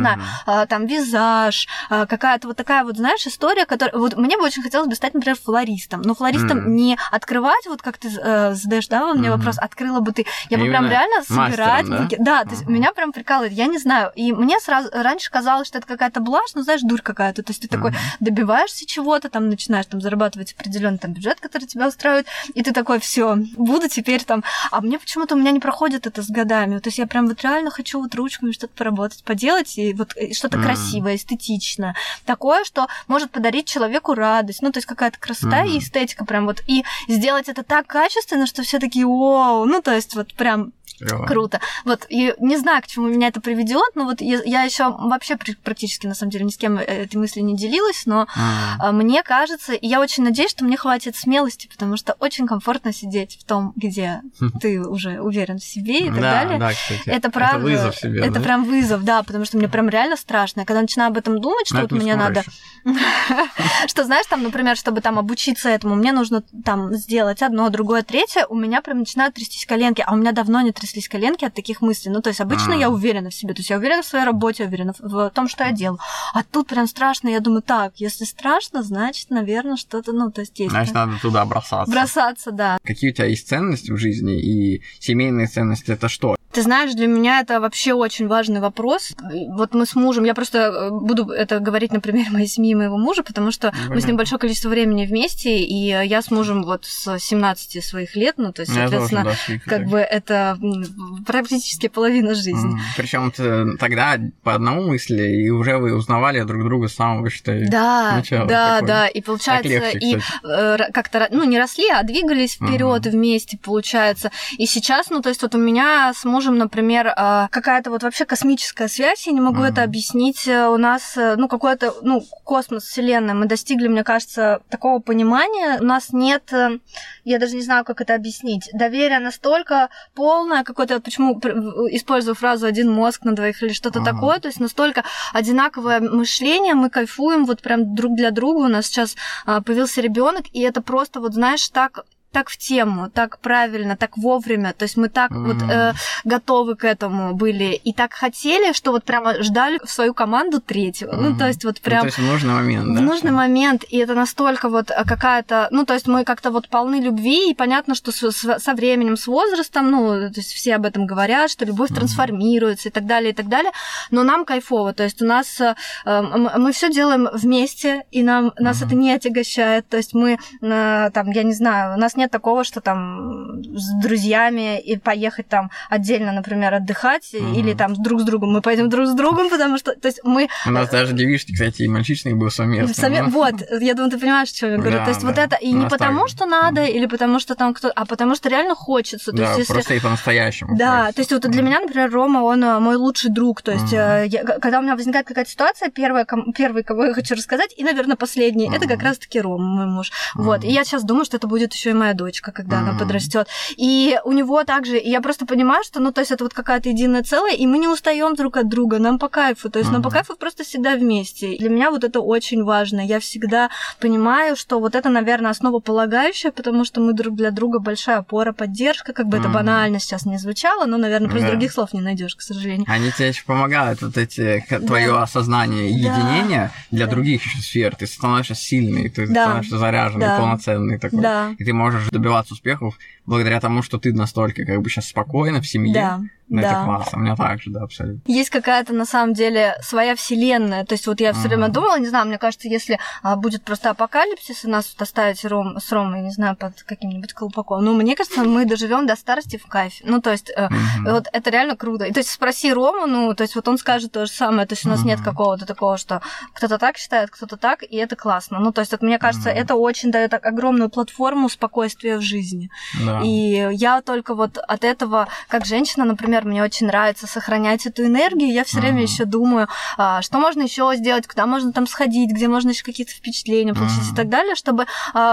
знаю, там визаж, какая-то вот такая вот, знаешь, история, которая... Вот мне бы очень хотелось бы стать, например, флористом. Но флористом mm-hmm. не открывать, вот как ты э, задаешь, да, мне mm-hmm. вопрос, открыла бы ты. Я Именно бы прям реально собирать... Мастером, да? Да, то есть mm-hmm. меня прям прикалывает, я не знаю. И мне сразу раньше казалось, что это какая-то блажь, ну, знаешь, дурь какая-то. То есть ты mm-hmm. такой добиваешься чего-то, там начинаешь там зарабатывать определенный там бюджет, который тебя устраивает, и ты такой, все, буду теперь там... А мне почему-то у меня не проходит это с годами. То есть я прям вот реально хочу вот ручками что-то поработать, поделать, и вот и что-то mm-hmm. красивое, эстетичное. Такое, что может подарить человеку радость. Ну, то есть какая-то красота mm-hmm. и эстетика прям вот. И сделать это так качественно, что все такие «Воу!» Ну, то есть вот прям... Yeah. Круто. Вот, и не знаю, к чему меня это приведет, но вот я, я еще вообще практически, на самом деле, ни с кем этой мыслью не делилась, но mm. мне кажется, и я очень надеюсь, что мне хватит смелости, потому что очень комфортно сидеть в том, где ты уже уверен в себе и так далее. Да, кстати. Это правда. Это вызов себе. Это прям вызов, да, потому что мне прям реально страшно. Я когда начинаю об этом думать, что вот мне надо... Что, знаешь, там, например, чтобы там обучиться этому, мне нужно там сделать одно, другое, третье, у меня прям начинают трястись коленки, а у меня давно не тряслись тряслись коленки от таких мыслей. Ну, то есть обычно mm. я уверена в себе, то есть я уверена в своей работе, уверена в том, что я делаю. А тут прям страшно, я думаю, так, если страшно, значит, наверное, что-то, ну, то есть есть. Значит, надо туда бросаться. Бросаться, да. Какие у тебя есть ценности в жизни, и семейные ценности — это что? Ты знаешь, для меня это вообще очень важный вопрос. Вот мы с мужем, я просто буду это говорить на примере моей семьи и моего мужа, потому что mm-hmm. мы с ним большое количество времени вместе, и я с мужем вот с семнадцати своих лет, ну, то есть, я соответственно, тоже, да, как так. бы это практически половина жизни. Mm-hmm. Причем тогда по одному мысли, и уже вы узнавали друг друга с самого, считай, да, начала. Да, такое. Да, и получается, легче, и э, как-то, ну, не росли, а двигались вперед mm-hmm. вместе, получается. И сейчас, ну, то есть вот у меня с мужем, например, какая-то вот вообще космическая связь, я не могу mm-hmm. это объяснить. У нас, ну, какой-то, ну, космос, вселенная, мы достигли, мне кажется, такого понимания. У нас нет, я даже не знаю, как это объяснить, доверие настолько полное, какое-то, почему, использую фразу «один мозг на двоих» или что-то mm-hmm. такое, то есть настолько одинаковое мышление, мы кайфуем вот прям друг для друга. У нас сейчас появился ребенок, и это просто, вот знаешь, так... так в тему, так правильно, так вовремя, то есть мы так mm-hmm. вот э, готовы к этому были и так хотели, что вот прямо ждали в свою команду третьего, mm-hmm. ну то есть вот прям... Ну, то есть в нужный момент, да? В нужный момент, и это настолько вот какая-то, ну то есть мы как-то вот полны любви, и понятно, что с, с, со временем, с возрастом, ну то есть все об этом говорят, что любовь mm-hmm. трансформируется и так далее, и так далее, но нам кайфово, то есть у нас, э, мы все делаем вместе, и нам, mm-hmm. нас это не отягощает, то есть мы, э, там, я не знаю, у нас нет такого, что там с друзьями и поехать там отдельно, например, отдыхать, mm-hmm. или там друг с другом. Мы пойдем друг с другом, потому что... То есть мы... У нас даже девичник, кстати, и мальчишник был совместный. Совме... Но... Вот, я думаю, ты понимаешь, о чем я говорю. Да, то есть да. вот это и не потому, так... что надо, mm-hmm. или потому, что там кто... А потому, что реально хочется. То да, есть, если... просто и по-настоящему. Да, хочется. То есть вот mm-hmm. для меня, например, Рома, он мой лучший друг. То есть mm-hmm. я... когда у меня возникает какая-то ситуация, первое, ком... первый, кого я хочу рассказать, и, наверное, последний, mm-hmm. это как раз-таки Рома, мой муж. Mm-hmm. Вот, и я сейчас думаю, что это будет еще и моя дочка, когда mm-hmm. она подрастет. И у него также, и я просто понимаю, что, ну, то есть это вот какая-то единая целая, и мы не устаем друг от друга, нам по кайфу, то есть mm-hmm. нам по кайфу просто всегда вместе. Для меня вот это очень важно. Я всегда понимаю, что вот это, наверное, основополагающее, потому что мы друг для друга большая опора, поддержка, как бы mm-hmm. это банально сейчас не звучало, но, наверное, просто yeah. других слов не найдешь, к сожалению. Они тебе еще помогают, вот эти, да. твое осознание и да. единение для да. других еще сфер. Ты становишься сильный, ты да. становишься заряженный, да. полноценный такой. Да. И ты можешь добиваться успехов благодаря тому, что ты настолько как бы сейчас спокойно в семье. Да. Да. Это классно, у меня так же, да, абсолютно. Есть какая-то, на самом деле, своя вселенная. То есть вот я все uh-huh. время думала, не знаю, мне кажется, если а, будет просто апокалипсис, и нас вот оставить Ром, с Ромой, не знаю, под каким-нибудь колпаком, ну, мне кажется, мы доживем до старости в кайфе. Ну, то есть uh-huh. вот это реально круто. И, то есть спроси Рому, ну, то есть вот он скажет то же самое. То есть у нас uh-huh. нет какого-то такого, что кто-то так считает, кто-то так, и это классно. Ну, то есть вот мне кажется, uh-huh. это очень дает огромную платформу спокойствия в жизни. Да, Да. И я только вот от этого, как женщина, например, мне очень нравится сохранять эту энергию. Я все mm-hmm. время еще думаю, что можно еще сделать, куда можно там сходить, где можно еще какие-то впечатления получить mm-hmm. и так далее, чтобы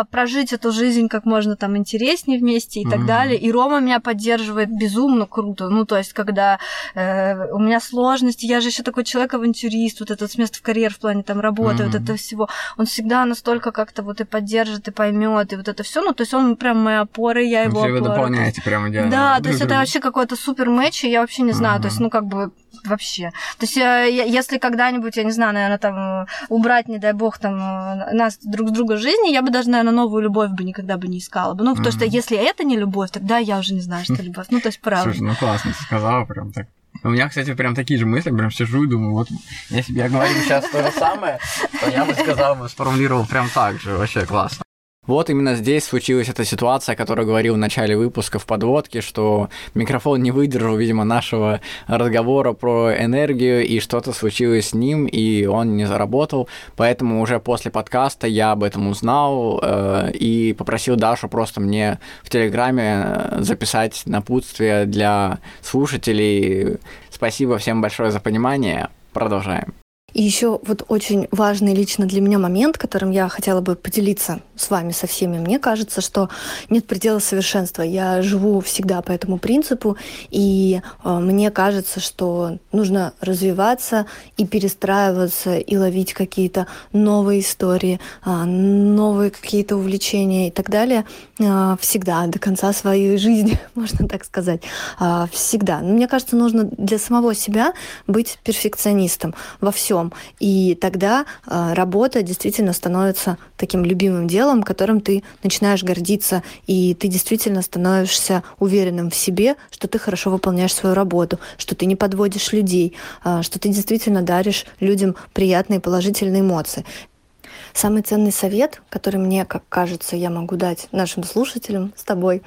прожить эту жизнь как можно там интереснее вместе и mm-hmm. так далее. И Рома меня поддерживает безумно круто. Ну, то есть, когда э, у меня сложности, я же еще такой человек-авантюрист, вот этот с места в карьер в плане там работы, mm-hmm. вот этого всего, он всегда настолько как-то вот и поддержит, и поймет, и вот это все. Ну, то есть, он прям моя опора, и я его опора. Вы дополняете прям идеально. Да, то есть, это вообще какой-то супер матч, и я вообще не знаю, mm-hmm. то есть, ну, как бы... Вообще. То есть, если когда-нибудь, я не знаю, наверное, там, убрать, не дай бог, там, нас друг с друга жизни, я бы даже, наверное, новую любовь бы никогда бы не искала бы. Ну, потому mm-hmm. что если это не любовь, тогда я уже не знаю, что любовь. Ну, то есть, правда. Слушай, ну, классно ты сказала прям так. У меня, кстати, прям такие же мысли, прям сижу и думаю, вот, если бы я говорил сейчас то же самое, то я бы сказал, бы сформулировал прям так же, вообще классно. Вот именно здесь случилась эта ситуация, о которой говорил в начале выпуска в подводке, что микрофон не выдержал, видимо, нашего разговора про энергию, и что-то случилось с ним, и он не заработал. Поэтому уже после подкаста я об этом узнал э, и попросил Дашу просто мне в Телеграме записать напутствие для слушателей. Спасибо всем большое за понимание. Продолжаем. И еще вот очень важный лично для меня момент, которым я хотела бы поделиться с вами, со всеми. Мне кажется, что нет предела совершенства. Я живу всегда по этому принципу, и мне кажется, что нужно развиваться и перестраиваться, и ловить какие-то новые истории, новые какие-то увлечения и так далее. Всегда, до конца своей жизни, можно так сказать. Всегда. Но мне кажется, нужно для самого себя быть перфекционистом во всем. И тогда э, работа действительно становится таким любимым делом, которым ты начинаешь гордиться, и ты действительно становишься уверенным в себе, что ты хорошо выполняешь свою работу, что ты не подводишь людей, э, что ты действительно даришь людям приятные положительные эмоции. Самый ценный совет, который мне, как кажется, я могу дать нашим слушателям с тобой,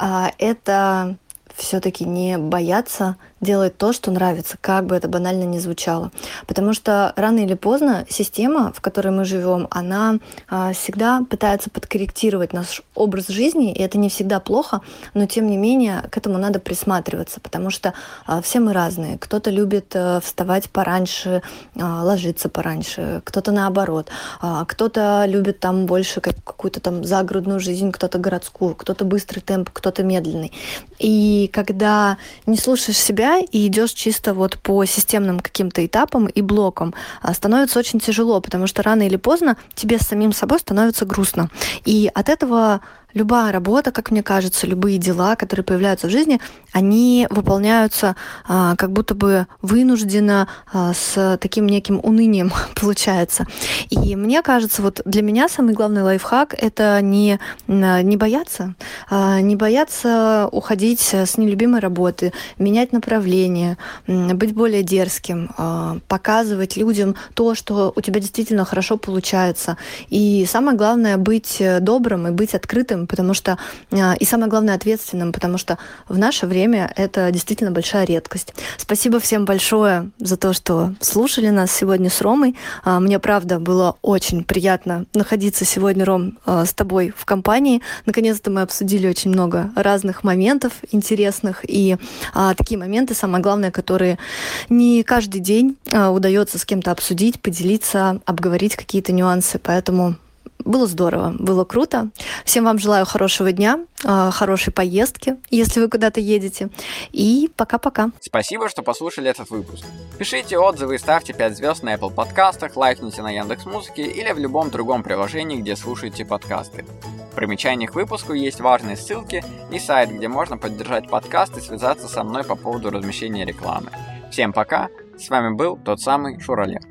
э, это... все-таки не бояться делать то, что нравится, как бы это банально ни звучало. Потому что рано или поздно система, в которой мы живем, она а, всегда пытается подкорректировать наш образ жизни, и это не всегда плохо, но тем не менее к этому надо присматриваться, потому что а, все мы разные. Кто-то любит а, вставать пораньше, а, ложиться пораньше, кто-то наоборот, а, кто-то любит там больше как, какую-то там загородную жизнь, кто-то городскую, кто-то быстрый темп, кто-то медленный. И когда не слушаешь себя и идешь чисто вот по системным каким-то этапам и блокам, становится очень тяжело, потому что рано или поздно тебе с самим собой становится грустно. И от этого любая работа, как мне кажется, любые дела, которые появляются в жизни, они выполняются а, как будто бы вынужденно, а, с таким неким унынием получается. И мне кажется, вот для меня самый главный лайфхак – это не, не бояться, а, не бояться уходить с нелюбимой работы, менять направление, быть более дерзким, а, показывать людям то, что у тебя действительно хорошо получается. И самое главное – быть добрым и быть открытым, потому что, и самое главное, ответственным, потому что в наше время это действительно большая редкость. Спасибо всем большое за то, что слушали нас сегодня с Ромой. Мне, правда, было очень приятно находиться сегодня, Ром, с тобой в компании. Наконец-то мы обсудили очень много разных моментов интересных, и такие моменты, самое главное, которые не каждый день удается с кем-то обсудить, поделиться, обговорить какие-то нюансы, поэтому... Было здорово, было круто. Всем вам желаю хорошего дня, хорошей поездки, если вы куда-то едете. И пока-пока. Спасибо, что послушали этот выпуск. Пишите отзывы и ставьте пять звезд на Apple подкастах, лайкните на Яндекс.Музыке или в любом другом приложении, где слушаете подкасты. В примечании к выпуску есть важные ссылки и сайт, где можно поддержать подкаст и связаться со мной по поводу размещения рекламы. Всем пока, с вами был тот самый Шурале.